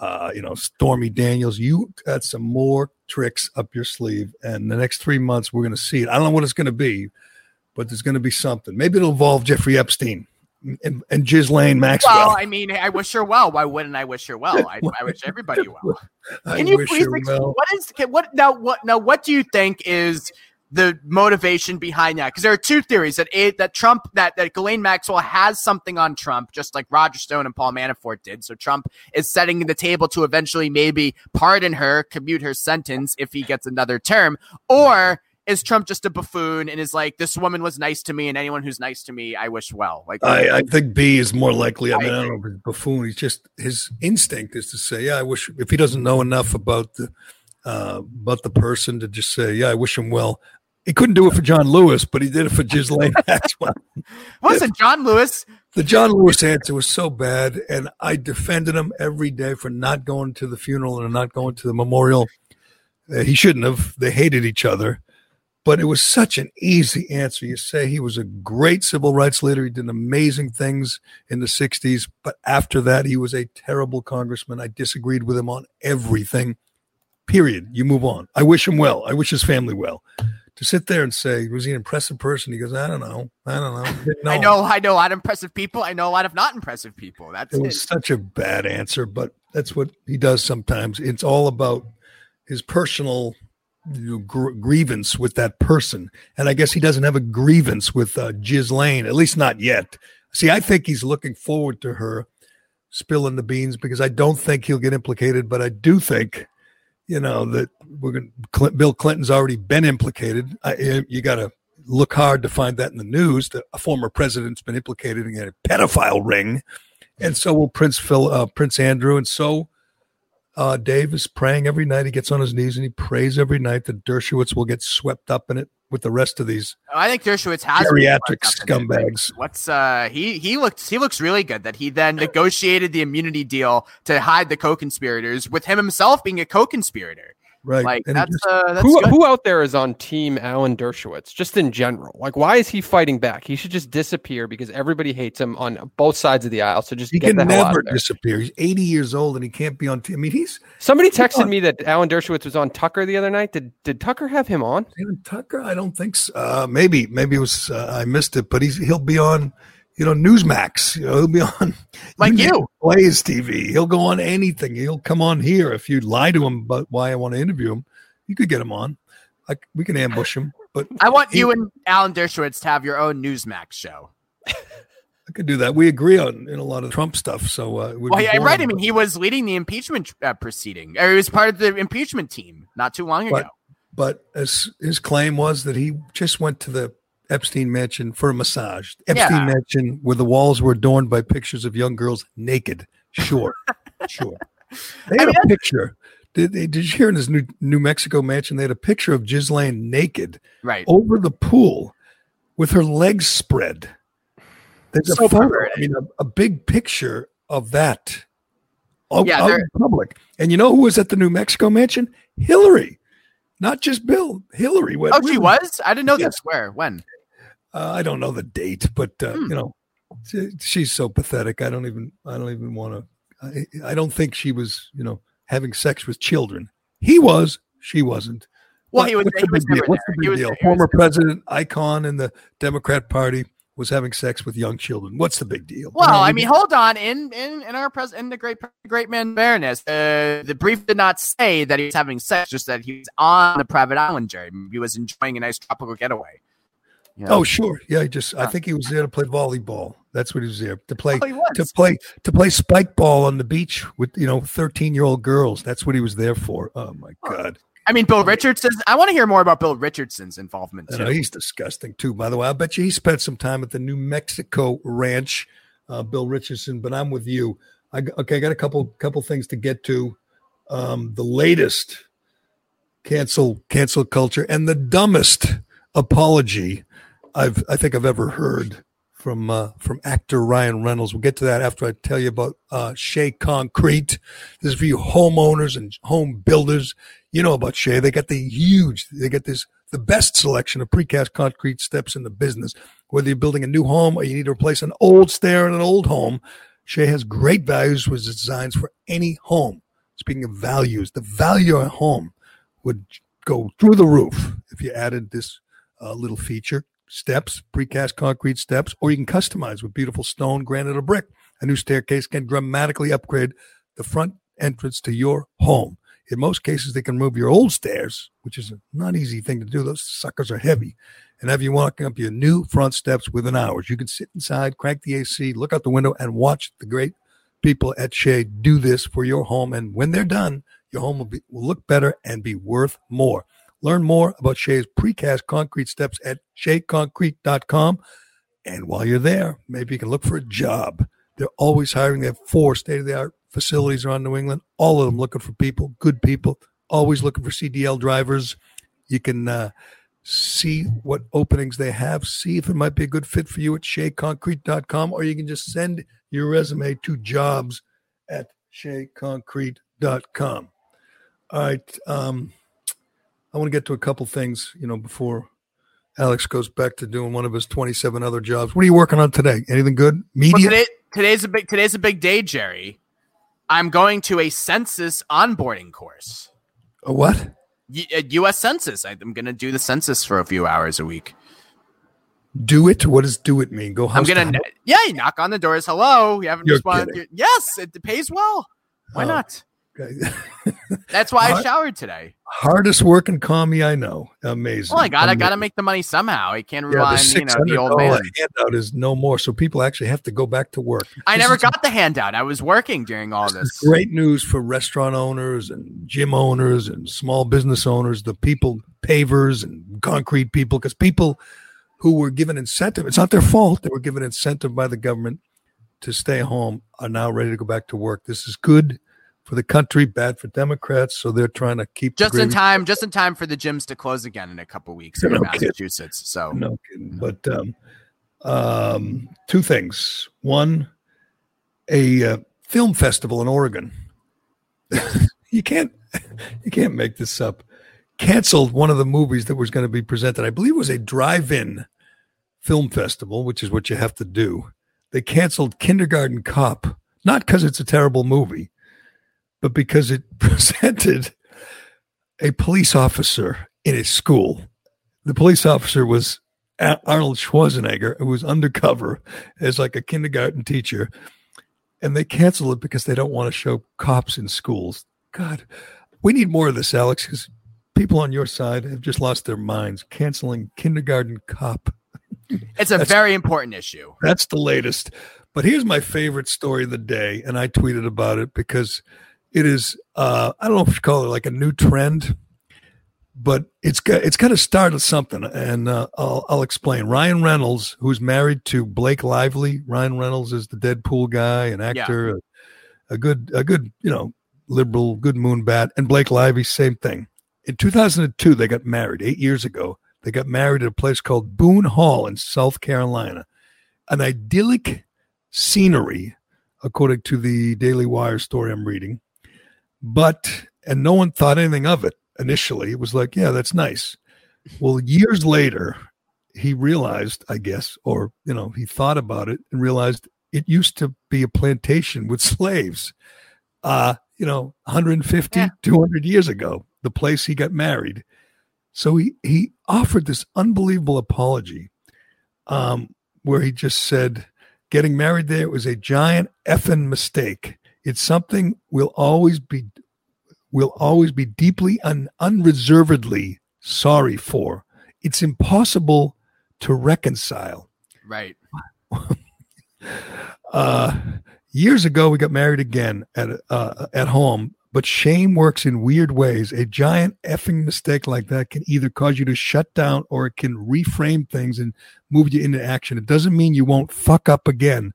uh, you know, Stormy Daniels, you got some more tricks up your sleeve, and the next three months we're going to see it. I don't know what it's going to be, but there's going to be something. Maybe it'll involve Jeffrey Epstein and, and Ghislaine Maxwell. Well, I mean, I wish her well. Why wouldn't I wish her well? I, I wish everybody well. I can you wish please? Her well. What is what now? What now? What do you think is the motivation behind that? Because there are two theories that a, that Trump that that Ghislaine Maxwell has something on Trump, just like Roger Stone and Paul Manafort did. So Trump is setting the table to eventually maybe pardon her, commute her sentence if he gets another term. Or is Trump just a buffoon and is like, this woman was nice to me, and anyone who's nice to me, I wish well. Like I, I think B is more likely. I mean, I, I don't know if buffoon. He's just his instinct is to say, yeah, I wish if he doesn't know enough about the uh, about the person to just say, yeah, I wish him well. He couldn't do it for John Lewis, but he did it for Ghislaine Maxwell. Listen, John Lewis. The John Lewis answer was so bad, and I defended him every day for not going to the funeral and not going to the memorial. Uh, he shouldn't have. They hated each other. But it was such an easy answer. You say he was a great civil rights leader. He did amazing things in the sixties. But after that, he was a terrible congressman. I disagreed with him on everything. Period. You move on. I wish him well. I wish his family well. To sit there and say, was he an impressive person? He goes, I don't know. I don't know. know I know. Him. I know a lot of impressive people. I know a lot of not impressive people. That's it. It was such a bad answer, but that's what he does sometimes. It's all about his personal you know, gr- grievance with that person. And I guess he doesn't have a grievance with uh, Ghislaine, at least not yet. See, I think he's looking forward to her spilling the beans because I don't think he'll get implicated, but I do think you know that we're going. Clint, Bill Clinton's already been implicated. I, you got to look hard to find that in the news. That a former president's been implicated in a pedophile ring, and so will Prince Phil, uh, Prince Andrew, and so uh, Dave is praying every night. He gets on his knees and he prays every night that Dershowitz will get swept up in it with the rest of these. I think Dershowitz has geriatric scumbags. What's uh, he he looks he looks really good that he then negotiated the immunity deal to hide the co-conspirators with him himself being a co-conspirator. Right. Like and that's, just, uh, that's who good. Who out there is on team Alan Dershowitz just in general. Like why is he fighting back? He should just disappear because everybody hates him on both sides of the aisle. So just he get can the hell never out of there. disappear. He's eighty years old and he can't be on team. I mean, he's somebody texted he's me that Alan Dershowitz was on Tucker the other night. Did did Tucker have him on? Tucker, I don't think so. Uh, maybe maybe it was uh, I missed it, but he's he'll be on you know Newsmax. You know, he'll be on like you. you. Plays T V. He'll go on anything. He'll come on here. If you lie to him about why I want to interview him, you could get him on. I, we can ambush him. But I want he, you and Alan Dershowitz to have your own Newsmax show. I could do that. We agree on in a lot of Trump stuff. So, uh, well, yeah, right. I mean, he was leading the impeachment uh, proceeding, or he was part of the impeachment team not too long but, ago. But as his claim was that he just went to the Epstein Mansion for a massage. Epstein yeah. Mansion where the walls were adorned by pictures of young girls naked. Sure. sure. They had I mean, a picture. Did, they, did you hear in his New, New Mexico mansion, they had a picture of Ghislaine naked right. over the pool with her legs spread. There's so a, photo, I mean, a, a big picture of that out, yeah, out in public. And you know who was at the New Mexico mansion? Hillary. Not just Bill. Hillary. Went, oh, she was? I didn't know yeah. that's where. When? Uh, I don't know the date, but uh, hmm. you know, she, she's so pathetic. I don't even. I don't even want to. I, I don't think she was, you know, having sex with children. He was. She wasn't. Well, what, he was. What's he the was big deal? What's the big deal? There, Former president, there. icon in the Democrat Party, was having sex with young children. What's the big deal? Well, I mean, I mean hold on. In in in our pres- in the great great man Baroness, uh, the brief did not say that he was having sex, just that he was on a private island, Jerry. He was enjoying a nice tropical getaway. You know? Oh sure, yeah. He just, I think he was there to play volleyball. That's what he was there to play. Oh, to play to play spike ball on the beach with you know thirteen-year-old girls. That's what he was there for. Oh my oh. God. I mean, Bill Richardson. I want to hear more about Bill Richardson's involvement too. I know, he's disgusting too. By the way, I bet you he spent some time at the New Mexico ranch, uh, Bill Richardson. But I'm with you. I, okay, I got a couple couple things to get to. Um, the latest cancel cancel culture and the dumbest apology I've, I think I've ever heard from uh, from actor Ryan Reynolds. We'll get to that after I tell you about uh, Shea Concrete. This is for you homeowners and home builders. You know about Shea. They got the huge, they got this, the best selection of precast concrete steps in the business. Whether you're building a new home or you need to replace an old stair in an old home, Shea has great values with designs for any home. Speaking of values, the value of a home would go through the roof if you added this uh, little feature. Steps, precast concrete steps, or you can customize with beautiful stone, granite, or brick. A new staircase can dramatically upgrade the front entrance to your home. In most cases, they can remove your old stairs, which is not an easy thing to do. Those suckers are heavy. And have you walking up your new front steps within hours. You can sit inside, crank the A C, look out the window, and watch the great people at Shea do this for your home. And when they're done, your home will, be, will look better and be worth more. Learn more about Shea's precast concrete steps at shea concrete dot com. And while you're there, maybe you can look for a job. They're always hiring. They have four state-of-the-art facilities around New England, all of them looking for people, good people, always looking for C D L drivers. You can uh, see what openings they have, see if it might be a good fit for you at shea concrete dot com, or you can just send your resume to jobs at shea concrete dot com. All right. Um, I want to get to a couple things, you know, before Alex goes back to doing one of his twenty-seven other jobs. What are you working on today? Anything good? Media? Well, today, today's a big today's a big day, Jerry. I'm going to a census onboarding course. A what? U- a U S Census. I'm going to do the census for a few hours a week. Do it? What does do it mean? Go house I'm gonna, to house? Yeah, you knock on the doors. Hello. You haven't You're responded. Kidding. Yes, it pays well. Why oh, not? Okay. That's why Hard, I showered today. Hardest working commie I know. Amazing. Well, I got I got to make the money somehow. I can't rely on yeah, the, you know, the old man. Handout is no more, so people actually have to go back to work. I this never got the handout. I was working during all this. This is great news for restaurant owners and gym owners and small business owners, the people, pavers and concrete people, because people who were given incentive, it's not their fault, they were given incentive by the government to stay home, are now ready to go back to work. This is good for the country, bad for Democrats, so they're trying to keep just in time, just in time for the gyms to close again in a couple of weeks in no Massachusetts. Kidding. So no kidding. But um, um, two things: one, a uh, film festival in Oregon. you can't, you can't make this up. Canceled one of the movies that was going to be presented. I believe it was a drive-in film festival, which is what you have to do. They canceled Kindergarten Cop, not because it's a terrible movie, but because it presented a police officer in his school. The police officer was Arnold Schwarzenegger, who was undercover as like a kindergarten teacher. And they canceled it because they don't want to show cops in schools. God, we need more of this, Alex, because people on your side have just lost their minds. Canceling Kindergarten Cop. It's a very important issue. That's the latest. But here's my favorite story of the day, and I tweeted about it because it is, uh, I don't know if you call it like a new trend, but it's got, it's got to start with something, and uh, I'll, I'll explain. Ryan Reynolds, who's married to Blake Lively. Ryan Reynolds is the Deadpool guy, an actor, yeah. a, a good, a good, you know, liberal, good moonbat, and Blake Lively, same thing. In two thousand two, they got married, eight years ago. They got married at a place called Boone Hall in South Carolina, an idyllic scenery, according to the Daily Wire story I'm reading. But, and no one thought anything of it initially. It was like, yeah, that's nice. Well, years later, he realized, I guess, or, you know, he thought about it and realized it used to be a plantation with slaves, uh, you know, one hundred fifty, yeah. two hundred years ago, the place he got married. So he, he offered this unbelievable apology um, where he just said, getting married there was a giant effing mistake. It's something we'll always be, we'll always be deeply and unreservedly sorry for. It's impossible to reconcile. Right. uh, years ago, we got married again at uh, at home, but shame works in weird ways. A giant effing mistake like that can either cause you to shut down, or it can reframe things and move you into action. It doesn't mean you won't fuck up again,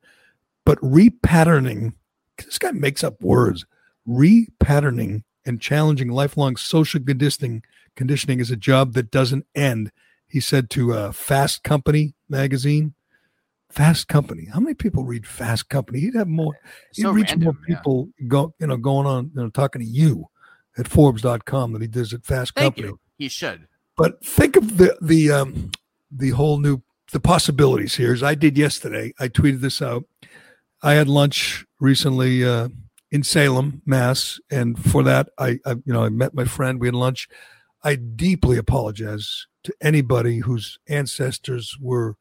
but repatterning. This guy makes up words. Repatterning and challenging lifelong social conditioning conditioning is a job that doesn't end. He said to uh, Fast Company magazine. Fast Company. How many people read Fast Company? He'd have more. He'd so reach random, more people. Yeah. Go, you know, going on, you know, talking to you at Forbes dot com than he does at Fast Thank Company. You. He should. But think of the the um, the whole new the possibilities here. As I did yesterday, I tweeted this out. I had lunch recently uh, in Salem, Mass, and for that, I, I, you know, I met my friend. We had lunch. I deeply apologize to anybody whose ancestors were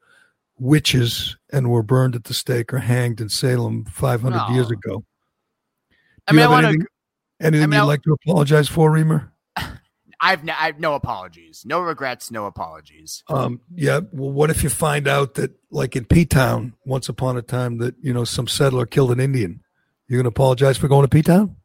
witches and were burned at the stake or hanged in Salem five hundred no. years ago. Do I mean, you have I wanna, anything, anything I mean, you'd I'll, like to apologize for, Reimer? I've no, I've no apologies, no regrets, no apologies. Um, yeah. Well, what if you find out that, like in P-Town, once upon a time, that you know some settler killed an Indian? You're going to apologize for going to P-Town?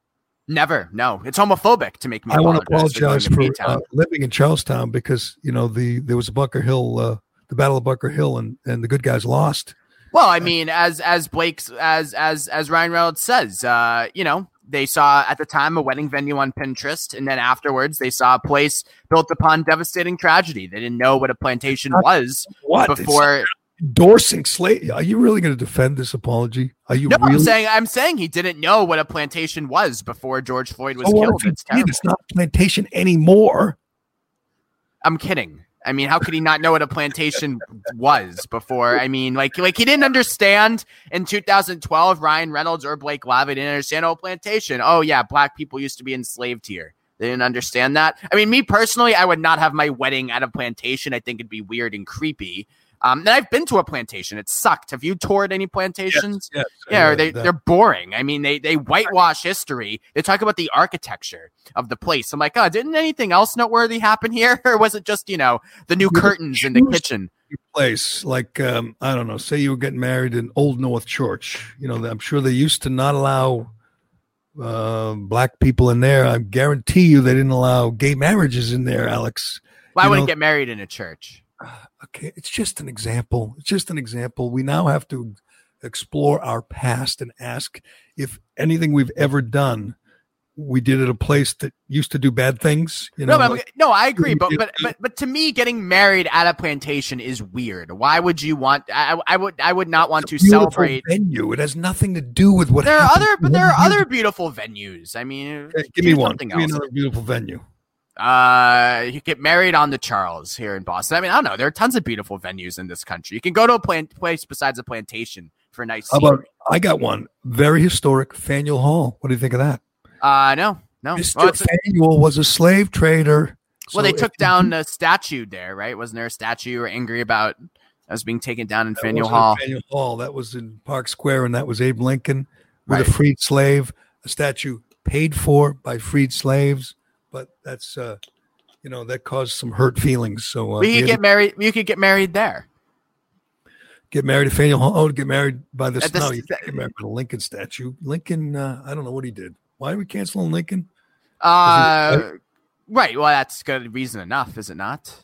Never. No, it's homophobic to make me. I want to apologize for, for uh, living in Charlestown because you know the there was a Bunker Hill, uh, the Battle of Bunker Hill, and, and the good guys lost. Well, I mean, as as Blake's as as as Ryan Reynolds says, uh, you know, They saw, at the time, a wedding venue on Pinterest, and then afterwards they saw a place built upon devastating tragedy. They didn't know what a plantation was what? before... It's- Endorsing slavery? Are you really going to defend this apology? Are you? No, really? I'm saying I'm saying he didn't know what a plantation was before George Floyd was oh, well, killed. It's, did, it's not a plantation anymore. I'm kidding. I mean, how could he not know what a plantation was before? I mean, like, like he didn't understand in two thousand twelve. Ryan Reynolds or Blake Lively didn't understand. Oh, plantation. Oh yeah, black people used to be enslaved here. They didn't understand that. I mean, me personally, I would not have my wedding at a plantation. I think it'd be weird and creepy. Um, and I've been to a plantation. It sucked. Have you toured any plantations? Yes, yes, yeah, or they, they're boring. I mean, they they whitewash history. They talk about the architecture of the place. I'm like, oh, didn't anything else noteworthy happen here? Or was it just, you know, the new you curtains in the kitchen? Place like, um, I don't know, say you were getting married in Old North Church. You know, I'm sure they used to not allow uh, black people in there. I guarantee you they didn't allow gay marriages in there, Alex. Well, I wouldn't know? Get married in a church. Okay, it's just an example. It's just an example. We now have to explore our past and ask if anything we've ever done, we did at a place that used to do bad things. You know, no, like, no, I agree. But, but but but to me, getting married at a plantation is weird. Why would you want? I, I would I would not want to celebrate. Venue. It has nothing to do with what. There are other, but there are other beautiful venues. I mean, okay, give me one. Give me another beautiful venue. Uh, you get married on the Charles here in Boston. I mean, I don't know. There are tons of beautiful venues in this country. You can go to a plant place besides a plantation for a nice. How about, I got one very historic, Faneuil Hall. What do you think of that? Uh, no, no. Mister Well, Faneuil was a slave trader. Well, so they took down a statue there, right? Wasn't there a statue you were angry about that was being taken down in Faneuil Hall? Faneuil Hall. That was in Park Square, and that was Abe Lincoln with right. a freed slave, a statue paid for by freed slaves. But that's, uh, you know, that caused some hurt feelings. So uh, we could get to, married. You could get married there. Get married to Faneuil Hall. Oh, get married by this. No, you can't get married by the Lincoln statue. Lincoln. Uh, I don't know what he did. Why are we canceling Lincoln? Uh, he, right. Well, that's good reason enough, is it not?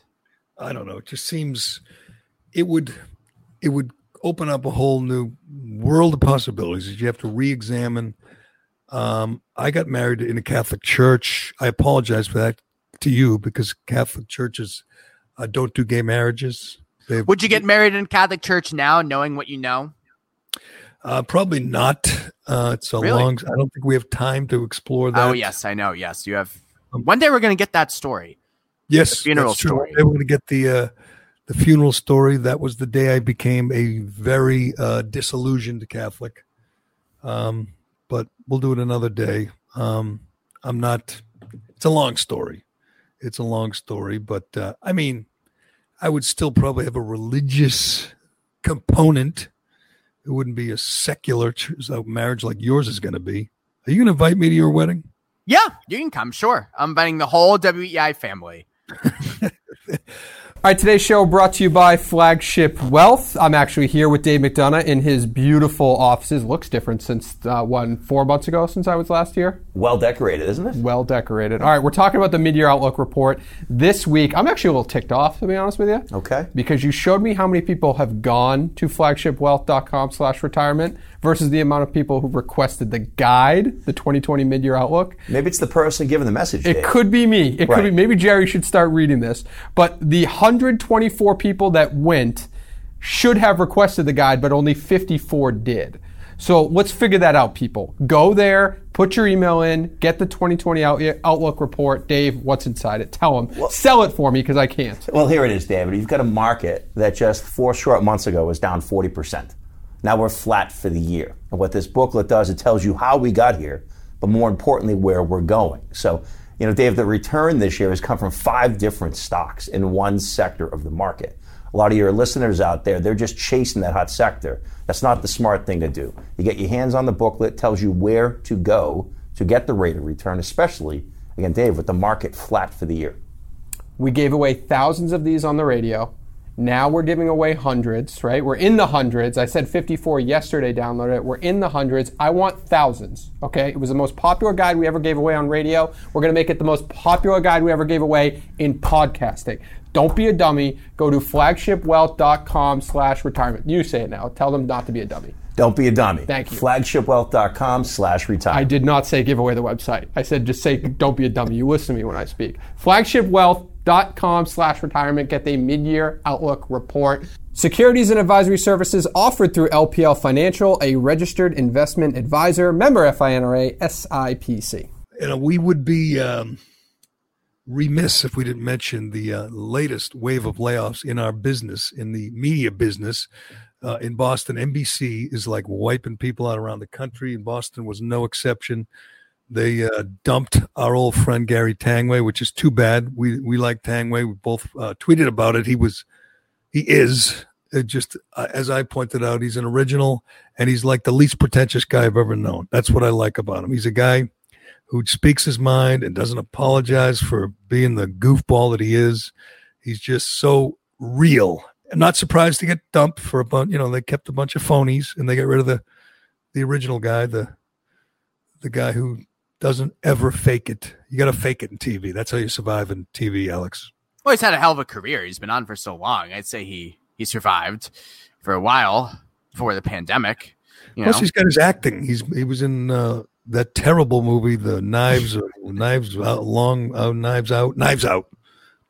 I don't know. It just seems it would it would open up a whole new world of possibilities that you have to re-examine. Um, I got married in a Catholic church. I apologize for that to you because Catholic churches uh, don't do gay marriages. They've, Would you get married in a Catholic church now, knowing what you know? Uh, probably not. Uh, it's a really? long. I don't think we have time to explore that. Oh yes, I know. Yes, you have. Um, One day we're going to get that story. Yes, the funeral story. We're going to get the uh, the funeral story. That was the day I became a very uh, disillusioned Catholic. Um. But we'll do it another day. Um, I'm not – it's a long story. It's a long story. But, uh, I mean, I would still probably have a religious component. It wouldn't be a secular marriage like yours is going to be. Are you going to invite me to your wedding? Yeah, you can come, sure. I'm inviting the whole W E I family. All right, today's show brought to you by Flagship Wealth. I'm actually here with Dave McDonough in his beautiful offices. Looks different since, uh, one, four months ago since I was last here. Well decorated, isn't it? Well decorated. All right, we're talking about the mid-year outlook report this week. I'm actually a little ticked off, to be honest with you. Okay. Because you showed me how many people have gone to flagshipwealth.com slash retirement versus the amount of people who requested the guide, the twenty twenty mid-year outlook. Maybe it's the person giving the message, Dave. It could be me. It right. could be. Maybe Jerry should start reading this. But the one hundred twenty-four people that went should have requested the guide, but only fifty-four did. So let's figure that out, people. Go there, put your email in, get the twenty twenty out- Outlook report. Dave, what's inside it? Tell him. Well, sell it for me because I can't. Well, here it is, David. You've got a market that just four short months ago was down forty percent. Now we're flat for the year. And what this booklet does, it tells you how we got here, but more importantly, where we're going. So, you know, Dave, the return this year has come from five different stocks in one sector of the market. A lot of your listeners out there, they're just chasing that hot sector. That's not the smart thing to do. You get your hands on the booklet, tells you where to go to get the rate of return, especially, again, Dave, with the market flat for the year. We gave away thousands of these on the radio. Now we're giving away hundreds, right? We're in the hundreds. I said fifty-four yesterday, downloaded it. We're in the hundreds. I want thousands, okay? It was the most popular guide we ever gave away on radio. We're going to make it the most popular guide we ever gave away in podcasting. Don't be a dummy. Go to flagshipwealth.com slash retirement. You say it now. Tell them not to be a dummy. Don't be a dummy. Thank you. Flagship wealth dot com slash retire. I did not say give away the website. I said just say don't be a dummy. You listen to me when I speak. Flagship wealth dot com slash retirement. Get the mid-year outlook report. Securities and advisory services offered through L P L Financial, a registered investment advisor, member F I N R A, S I P C. You know, we would be um, remiss if we didn't mention the uh, latest wave of layoffs in our business, in the media business. Uh, in Boston, N B C is like wiping people out around the country, and Boston was no exception. They uh, dumped our old friend Gary Tanguay, which is too bad. We we like Tanguay. We both uh, tweeted about it. He was, he is it just uh, as I pointed out, he's an original, and he's like the least pretentious guy I've ever known. That's what I like about him. He's a guy who speaks his mind and doesn't apologize for being the goofball that he is. He's just so real. I'm not surprised to get dumped for a bunch. You know, they kept a bunch of phonies, and they got rid of the, the original guy, the, the guy who doesn't ever fake it. You got to fake it in T V. That's how you survive in T V, Alex. Well, he's had a hell of a career. He's been on for so long. I'd say he he survived for a while before the pandemic. You Plus, know? He's got his acting. He's he was in uh, that terrible movie, the Knives Knives Out, long uh, Knives Out, Knives Out.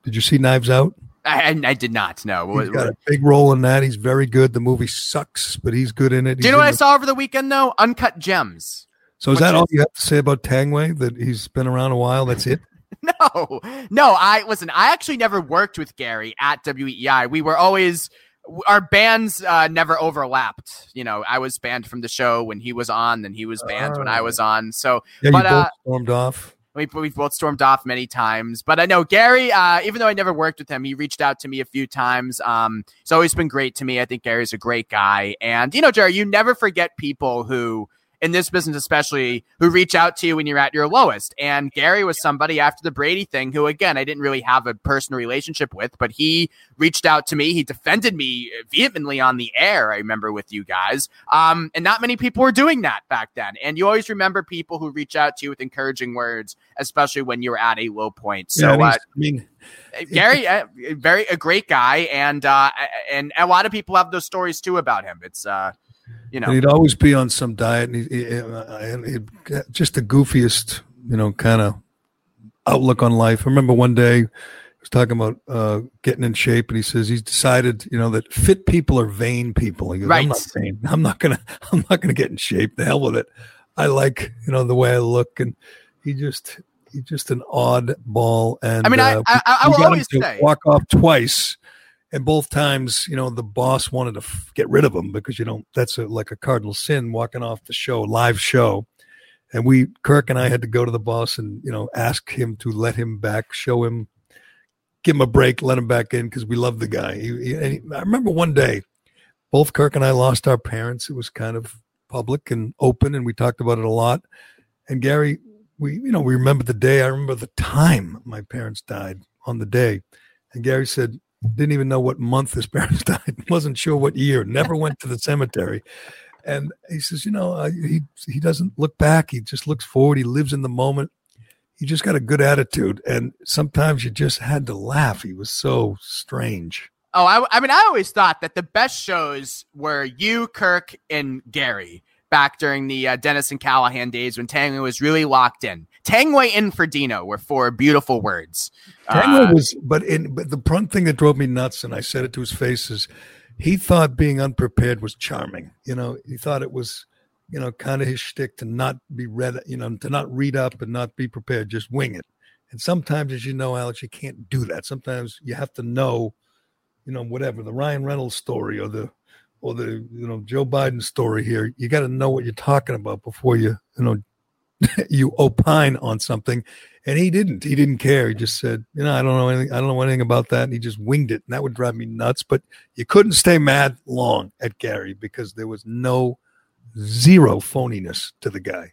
Did you see Knives Out? I, I did not know. He's got a big role in that. He's very good. The movie sucks, but he's good in it. Do you know what I saw over the weekend, though? Uncut Gems. So is that all you have to say about Tanguay, that he's been around a while? That's it? No. No, I listen, I actually never worked with Gary at W E I. We were always – our bands uh, never overlapped. You know, I was banned from the show when he was on, and he was banned uh, when I was on. So, yeah, but, you both uh, stormed off. We, we've both stormed off many times, but I know Gary, uh, even though I never worked with him, he reached out to me a few times. Um, it's always been great to me. I think Gary's a great guy. And, you know, Jerry, you never forget people who, in this business especially, who reach out to you when you're at your lowest. And Gary was somebody after the Brady thing who, again, I didn't really have a personal relationship with, but he reached out to me. He defended me vehemently on the air, I remember, with you guys. Um, and not many people were doing that back then. And you always remember people who reach out to you with encouraging words, especially when you're at a low point. So, yeah, uh, I mean, Gary, uh, very a great guy. And, uh, and a lot of people have those stories, too, about him. It's, uh, you know, and he'd always be on some diet, and he, he, he, he, just the goofiest, you know, kind of outlook on life. I remember one day I was talking about uh, getting in shape, and he says he's decided, you know, that fit people are vain people. He goes, right. I'm not vain. I'm not gonna. I'm not gonna get in shape. The hell with it. I like, you know, the way I look, and he just, he's just an oddball. And I mean, uh, I, I, I will always say, walk off twice. And both times, you know, the boss wanted to f- get rid of him because, you know, that's a, like a cardinal sin, walking off the show, live show. And we, Kirk and I had to go to the boss and, you know, ask him to let him back, show him, give him a break, let him back in because we love the guy. He, he, and he, I remember one day, both Kirk and I lost our parents. It was kind of public and open, and we talked about it a lot. And Gary, we, you know, we remember the day. I remember the time my parents died on the day. And Gary said, didn't even know what month his parents died. Wasn't sure what year. Never went to the cemetery. And he says, you know, uh, he he doesn't look back. He just looks forward. He lives in the moment. He just got a good attitude. And sometimes you just had to laugh. He was so strange. Oh, I, I mean, I always thought that the best shows were you, Kirk, and Gary back during the uh, Dennis and Callahan days when Tanguay was really locked in. Tanguay and Ferdino were four beautiful words. Tanguay uh, was, but, in, but the one thing that drove me nuts, and I said it to his face, is he thought being unprepared was charming. You know, he thought it was, you know, kind of his shtick to not be read, you know, to not read up and not be prepared, just wing it. And sometimes, as you know, Alex, you can't do that. Sometimes you have to know, you know, whatever the Ryan Reynolds story or the or the you know Joe Biden story here. You got to know what you're talking about before you you know. you opine on something. And he didn't. He didn't care. He just said, you know, I don't know anything. I don't know anything about that. And he just winged it. And that would drive me nuts. But you couldn't stay mad long at Gary because there was no zero phoniness to the guy.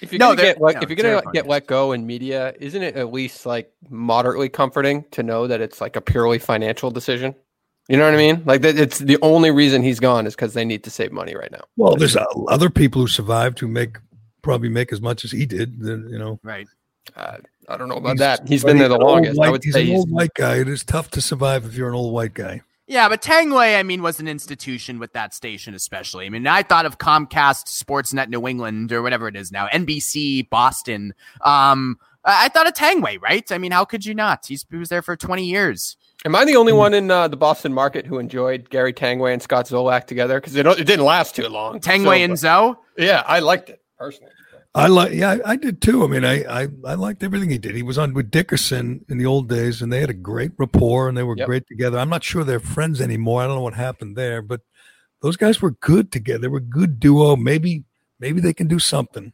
If you're no, gonna get let, no, if you're gonna get let go in media, isn't it at least like moderately comforting to know that it's like a purely financial decision? You know what I mean? Like, it's the only reason he's gone is because they need to save money right now. Well, there's other people who survived who make. Probably make as much as he did, you know. Right. Uh, I don't know about he's, that. He's been there the longest. White, I would he's say an he's an old white guy. It is tough to survive if you're an old white guy. Yeah, but Tanguay, I mean, was an institution with that station especially. I mean, I thought of Comcast Sportsnet New England or whatever it is now, N B C Boston. Um, I thought of Tanguay, right? I mean, how could you not? He's, he was there for twenty years. Am I the only one in uh, the Boston market who enjoyed Gary Tanguay and Scott Zolak together? Because it, it didn't last too long. Tanguay so, and Zoe? Yeah, I liked it personally. I like, yeah, I, I did too. I mean, I, I, I liked everything he did. He was on with Dickerson in the old days, and they had a great rapport, and they were yep. great together. I'm not sure they're friends anymore. I don't know what happened there, but those guys were good together. They were a good duo. Maybe, maybe they can do something.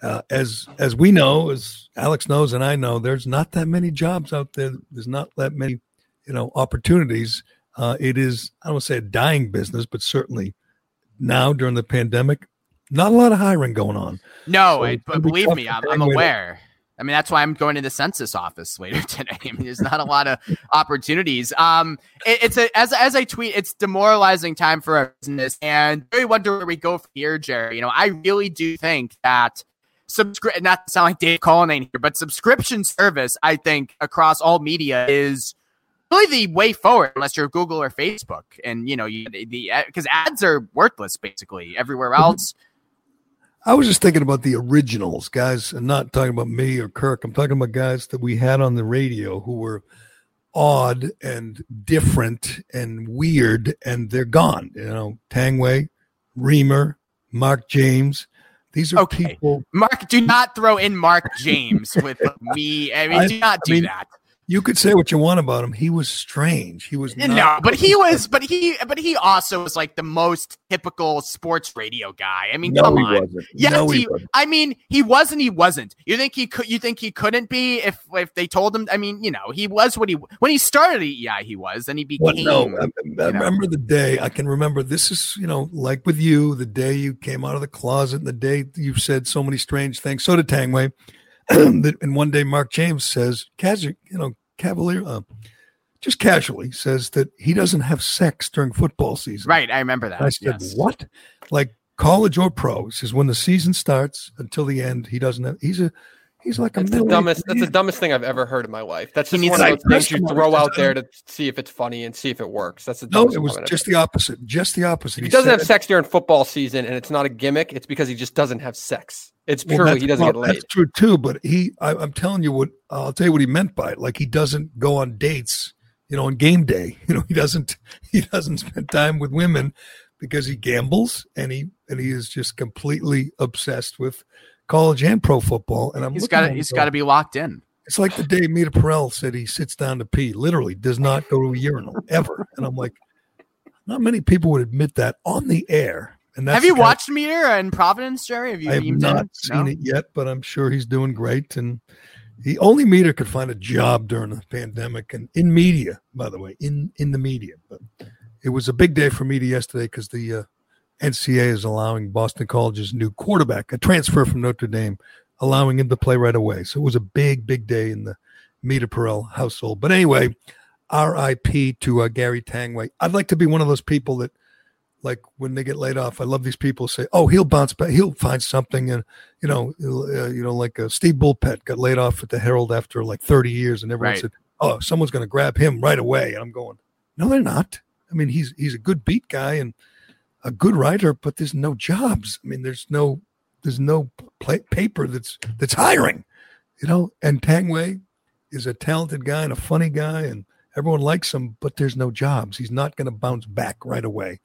Uh, as as we know, as Alex knows, and I know, there's not that many jobs out there. There's not that many, you know, opportunities. Uh, it is, I don't want to say a dying business, but certainly now during the pandemic, not a lot of hiring going on. No, so it, but believe me, I'm, I'm aware. To- I mean, that's why I'm going to the census office later today. I mean, there's not a lot of opportunities. Um, it, it's a, as as I tweet, it's demoralizing time for our business. And I really wonder where we go from here, Jerry. You know, I really do think that subscri- not to sound like Dave Cullinane here, but subscription service, I think, across all media is really the way forward, unless you're Google or Facebook, and you know, you, the because ads are worthless basically everywhere else. Mm-hmm. I was just thinking about the originals, guys. I'm not talking about me or Kirk. I'm talking about guys that we had on the radio who were odd and different and weird, and they're gone. You know, Tanguay, Reimer, Mark James. These are okay. people. Mark, do not throw in Mark James with me. I mean, I, do not do I mean, that. You could say what you want about him. He was strange. He was not- no, but he was, but he, but he also was like the most typical sports radio guy. I mean, no, come he on. Wasn't. Yes, no, he, he wasn't. I mean, he was and he wasn't. You think he could? You think he couldn't be if if they told him? I mean, you know, he was what he when he started. E I, he was, then he became. Well, no, I, I you know. remember the day. I can remember. This is you know, like with you, the day you came out of the closet, and the day you said so many strange things. So did Tanguay. And one day, Mark James says, "Casual, you know." Cavalier, uh, just casually says that he doesn't have sex during football season. Right, I remember that. And I said, yes. What? Like college or pro? He says when the season starts until the end, he doesn't have. He's a, he's like a. That's the dumbest. That's the dumbest thing I've ever heard in my life. That's just one of those things you throw out there to see if it's funny and see if it works. That's the dumbest. No, it was just the opposite. Just the opposite. He doesn't have sex during football season, and it's not a gimmick. It's because he just doesn't have sex. It's purely well, he doesn't well, get laid. That's true too, but he, I, I'm telling you what, I'll tell you what he meant by it. Like he doesn't go on dates, you know, on game day. You know, he doesn't, he doesn't spend time with women because he gambles and he, and he is just completely obsessed with college and pro football. And I'm he's got he's got to be locked in. It's like the day Mita Perel said he sits down to pee. Literally, does not go to a urinal ever. And I'm like, not many people would admit that on the air. Have you watched of, Meter in Providence, Jerry? Have you? I have not in? seen no? it yet, but I'm sure he's doing great. And the only Meter could find a job during the pandemic and in media, by the way, in, in the media. But it was a big day for media yesterday because the uh, N C A A is allowing Boston College's new quarterback, a transfer from Notre Dame, allowing him to play right away. So it was a big, big day in the Mita Perel household. But anyway, R I P to uh, Gary Tanguay. I'd like to be one of those people that, like when they get laid off, I love these people say, "Oh, he'll bounce back. He'll find something." And you know, uh, you know, like uh, Steve Bulpett got laid off at the Herald after like thirty years, and everyone right. said, "Oh, someone's going to grab him right away." And I'm going, "No, they're not." I mean, he's he's a good beat guy and a good writer, but there's no jobs. I mean, there's no there's no play, paper that's that's hiring, you know. And Tanguay is a talented guy and a funny guy, and everyone likes him, but there's no jobs. He's not going to bounce back right away.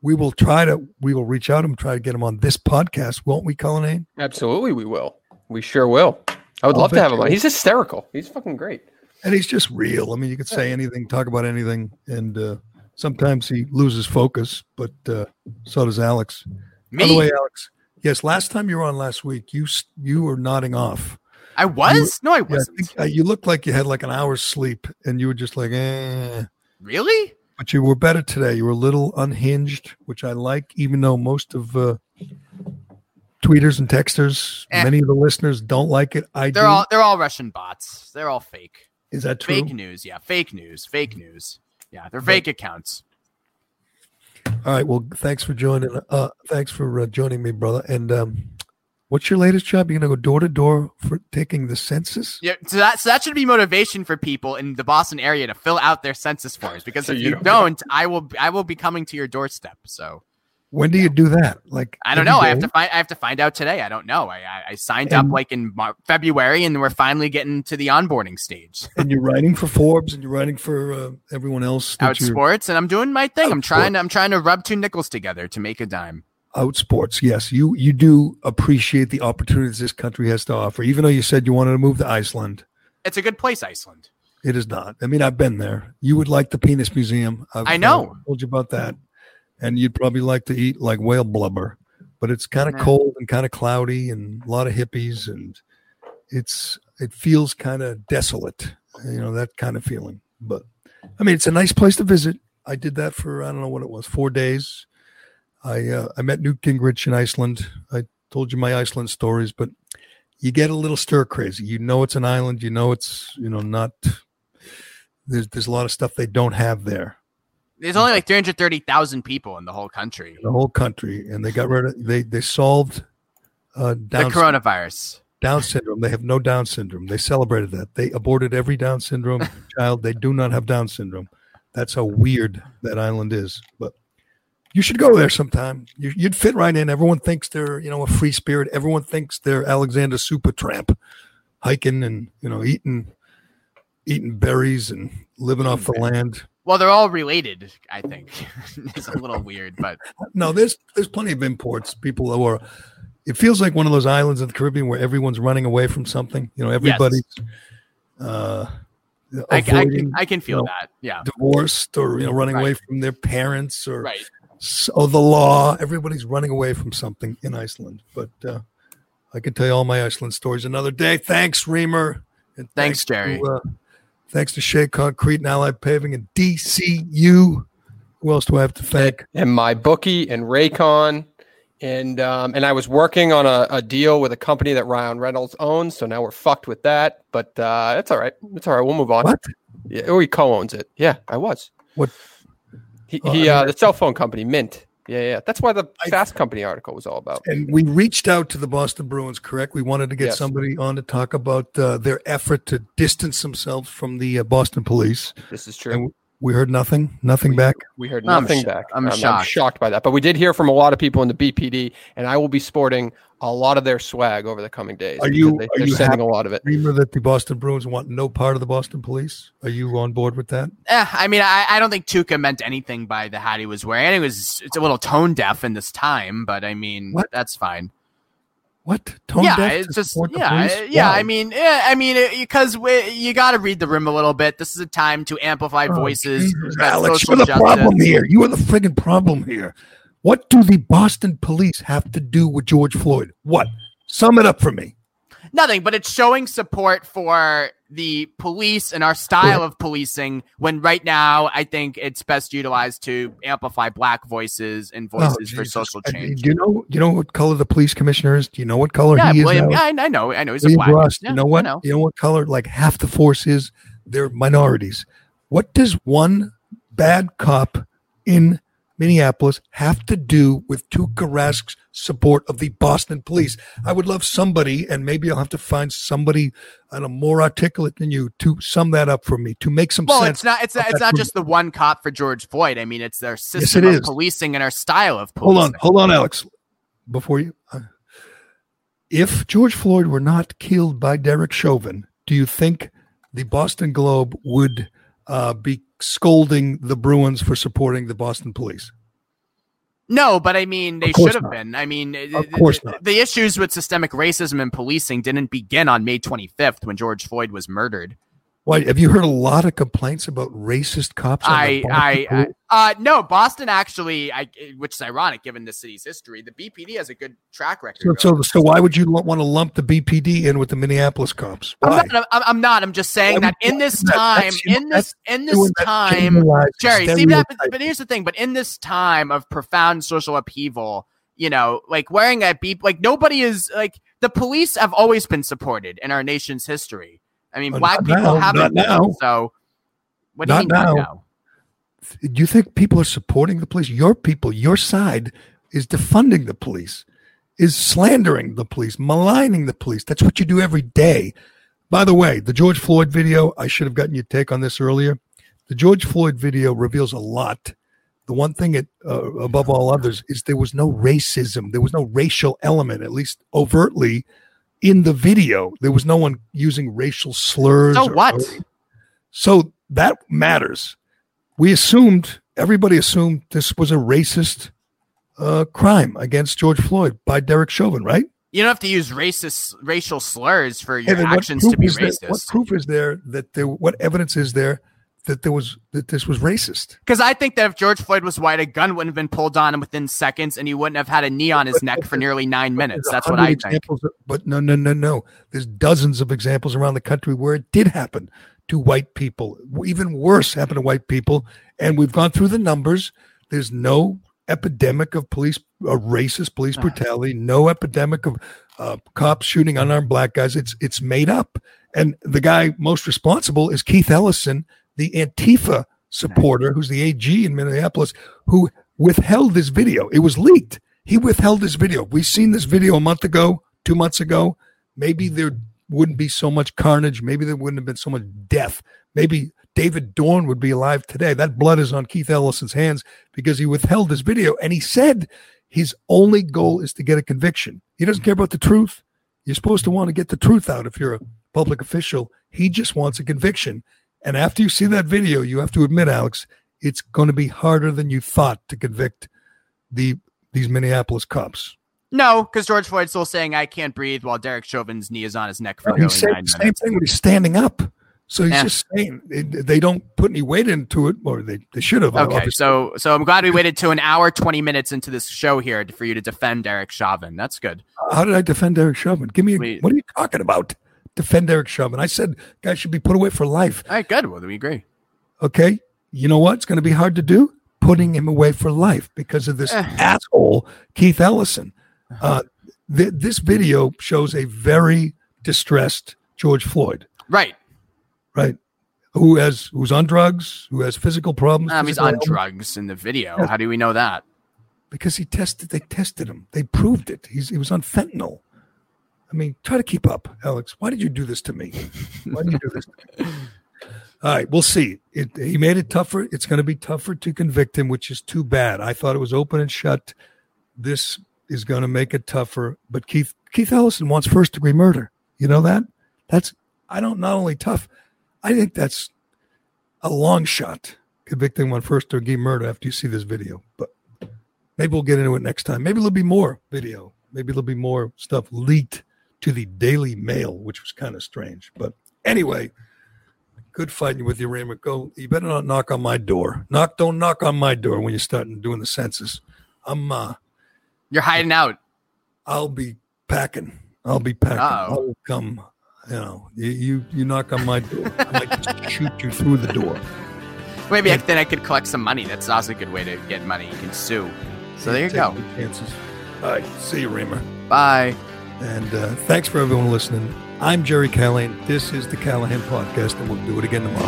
We will try to, we will reach out and try to get him on this podcast, won't we, Cullinane? Absolutely, we will. We sure will. I would I'll love to have him on. He's hysterical. He's fucking great. And he's just real. I mean, you could say anything, talk about anything, and uh, sometimes he loses focus, but uh, so does Alex. Me? By the way, Alex, yes, last time you were on last week, you you were nodding off. I was? You, no, I wasn't. Yeah, I think, uh, you looked like you had like an hour's sleep, and you were just like, eh. Really? But you were better today. You were a little unhinged, which I like, even though most of uh, tweeters and texters, eh. many of the listeners don't like it. I they're do. all they're all Russian bots. They're all fake. Is that true? Fake news, yeah. Fake news. Fake news. Yeah, they're fake right. accounts. All right. Well, thanks for joining. Uh, thanks for uh, joining me, brother. And um, What's your latest job? You're going to go door to door for taking the census? Yeah, so that so that should be motivation for people in the Boston area to fill out their census forms, because so if you don't, don't I will I will be coming to your doorstep. So when do yeah. you do that? Like I don't know. Day? I have to find I have to find out today. I don't know. I I, I signed and, up like in Mar- February, and we're finally getting to the onboarding stage. And you're writing for Forbes, and you're writing for uh, everyone else. Outsports, and I'm doing my thing. Outsports. I'm trying. I'm trying to rub two nickels together to make a dime. Outsports, yes. You you do appreciate the opportunities this country has to offer, even though you said you wanted to move to Iceland. It's a good place, Iceland. It is not. I mean, I've been there. You would like the Penis Museum. I've, I know. I told you about that. And you'd probably like to eat like whale blubber. But it's kind of mm-hmm. cold and kind of cloudy and a lot of hippies. And it's it feels kind of desolate, you know, that kind of feeling. But, I mean, it's a nice place to visit. I did that for, I don't know what it was, four days. I uh, I met Newt Gingrich in Iceland. I told you my Iceland stories, but you get a little stir crazy. You know it's an island. You know it's you know not. There's there's a lot of stuff they don't have there. There's only like three hundred thirty thousand people in the whole country. The whole country, and they got rid of they they solved uh, Down the coronavirus. Down syndrome. They have no Down syndrome. They celebrated that. They aborted every Down syndrome child. They do not have Down syndrome. That's how weird that island is, but. You should go there sometime. You, you'd fit right in. Everyone thinks they're, you know, a free spirit. Everyone thinks they're Alexander Supertramp, hiking and, you know, eating, eating berries and living off the land. Well, they're all related, I think. It's a little weird, but no, there's there's plenty of imports. People who are. It feels like one of those islands in the Caribbean where everyone's running away from something. You know, everybody's. Yes. Uh, avoiding, I, I can I can feel you know, that. Yeah, divorced or you know running right. away from their parents or. Right. So the law, everybody's running away from something in Iceland, but uh, I could tell you all my Iceland stories another day. Thanks, Reimer. And thanks, thanks Jerry. To, uh, thanks to Shea Concrete and Allied Paving and D C U. Who else do I have to thank? And my bookie and Raycon. And um, and I was working on a, a deal with a company that Ryan Reynolds owns, so now we're fucked with that. But uh, it's all right. It's all right. We'll move on. What? Yeah, he co-owns it. Yeah, I was. What? He, oh, he uh, I mean, the cell phone company, Mint. Yeah, yeah. That's why the I, Fast Company article was all about. And we reached out to the Boston Bruins, correct? We wanted to get yes. somebody on to talk about uh, their effort to distance themselves from the uh, Boston police. This is true. And we heard nothing, nothing we, back. We heard nothing I'm back. Sh- I'm, I'm shocked. I'm shocked by that. But we did hear from a lot of people in the B P D, and I will be sporting a lot of their swag over the coming days. Are you? They, are they're you sending a lot of it. Remember that the Boston Bruins want no part of the Boston police. Are you on board with that? Eh, I mean, I, I don't think Tuca meant anything by the hat he was wearing. It was it's a little tone deaf in this time, but I mean what? That's fine. What tone yeah, deaf? It's just, yeah, it's just yeah, yeah. I mean, yeah, I mean, because you got to read the room a little bit. This is a time to amplify oh, voices. Jesus, Alex, you're the justice. problem here. You are the friggin' problem here. What do the Boston police have to do with George Floyd? What? Sum it up for me. Nothing, but it's showing support for the police and our style of policing when right now I think it's best utilized to amplify black voices and voices oh, for social change. Do you know, do you know what color the police commissioner is? Do you know what color yeah, he William, is? Yeah, I know. I know he's William a black. Ross, yeah, you know what? Know. You know what color like half the force is? They're minorities. What does one bad cop in Minneapolis have to do with Tuukka Rask's support of the Boston police? I would love somebody, and maybe I'll have to find somebody, I don't know, more articulate than you to sum that up for me, to make some well, sense. Well, it's not, it's not, it's not just the one cop for George Floyd. I mean, it's their system yes, it of is. policing and our style of policing. Hold on, hold on, Alex. Before you, uh, if George Floyd were not killed by Derek Chauvin, do you think the Boston Globe would uh, be scolding the Bruins for supporting the Boston police? No, but I mean, they should have not. been. I mean, of course the, not. the issues with systemic racism and policing didn't begin on May twenty-fifth when George Floyd was murdered. Why, have you heard a lot of complaints about racist cops? I, I, I, uh, no, Boston actually, I, which is ironic given the city's history, the B P D has a good track record. So, so, so why would you want to lump the B P D in with the Minneapolis cops? Why? I'm not, I'm, I'm not, I'm just saying I'm that in this time, that, in this, in this time, Jerry, see that, but, but here's the thing, but in this time of profound social upheaval, you know, like wearing a beep, like nobody is like the police have always been supported in our nation's history. I mean, well, black people now, haven't now. So what do not you mean now. now? Do you think people are supporting the police? Your people, your side is defunding the police. is slandering the police, maligning the police. That's what you do every day. By the way, the George Floyd video, I should have gotten your take on this earlier. The George Floyd video reveals a lot. The one thing it, uh, above all others is there was no racism. There was no racial element, at least overtly, in the video. There was no one using racial slurs. So or, what? Or, so that matters. We assumed, everybody assumed this was a racist uh, crime against George Floyd by Derek Chauvin, right? You don't have to use racist racial slurs for your actions to be racist. There, what proof is there that there? What evidence is there that there was that this was racist? Because I think that if George Floyd was white, a gun wouldn't have been pulled on him within seconds, and he wouldn't have had a knee on his neck for nearly nine minutes. That's what I think. But no, no, no, no. There's dozens of examples around the country where it did happen to white people. Even worse, happened to white people. And we've gone through the numbers. There's no epidemic of police, uh, racist police brutality, no epidemic of uh, cops shooting unarmed black guys. It's it's made up. And the guy most responsible is Keith Ellison, the Antifa supporter, who's the A G in Minneapolis, who withheld this video. It was leaked. He withheld this video. We've seen this video a month ago, two months ago. Maybe there wouldn't be so much carnage. Maybe there wouldn't have been so much death. Maybe David Dorn would be alive today. That blood is on Keith Ellison's hands because he withheld this video. And he said his only goal is to get a conviction. He doesn't care about the truth. You're supposed to want to get the truth out if you're a public official. He just wants a conviction. And after you see that video, you have to admit, Alex, it's going to be harder than you thought to convict the these Minneapolis cops. No, because George Floyd's still saying, I can't breathe, while Derek Chauvin's knee is on his neck for nearly nine minutes. Same thing when he's standing up. So he's eh. just saying they, they don't put any weight into it, or they, they should have. Okay, obviously. so so I'm glad we waited to an hour, twenty minutes into this show here for you to defend Derek Chauvin. That's good. How did I defend Derek Chauvin? Give me a, we, what are you talking about? Defend Derek Chauvin. I said guys should be put away for life. All right, good. Well, we agree. Okay, you know what? It's going to be hard to do putting him away for life because of this eh. asshole Keith Ellison. Uh, th- this video shows a very distressed George Floyd. Right. Right, who has who's on drugs, who has physical problems. Um, physical he's on illness. drugs in the video. Yeah. How do we know that? Because he tested. They tested him. They proved it. He's, he was on fentanyl. I mean, try to keep up, Alex. Why did you do this to me? Why did you do this to me? All right, we'll see. It, he made it tougher. It's going to be tougher to convict him, which is too bad. I thought it was open and shut. This is going to make it tougher. But Keith Keith Ellison wants first degree murder. You know that? That's I don't not only tough. I think that's a long shot, convicting on first degree murder after you see this video. But maybe we'll get into it next time. Maybe there'll be more video. Maybe there'll be more stuff leaked to the Daily Mail, which was kind of strange. But anyway, good fighting with you, Reimer. Go. You better not knock on my door. Knock. Don't knock on my door when you start doing the census. I'm. Uh, You're hiding out. I'll be packing. I'll be packing. Uh-oh. I'll come. You know, you, you, you knock on my door, I might just shoot you through the door. Maybe and, then I could collect some money. That's also a good way to get money. You can sue. So there you go. Chances. All right. See you, Reimer. Bye. And uh, thanks for everyone listening. I'm Jerry Callahan. This is the Callahan Podcast, and we'll do it again tomorrow.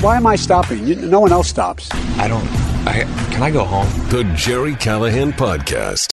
Why am I stopping? You, no one else stops. I don't. I, can I go home? The Jerry Callahan Podcast.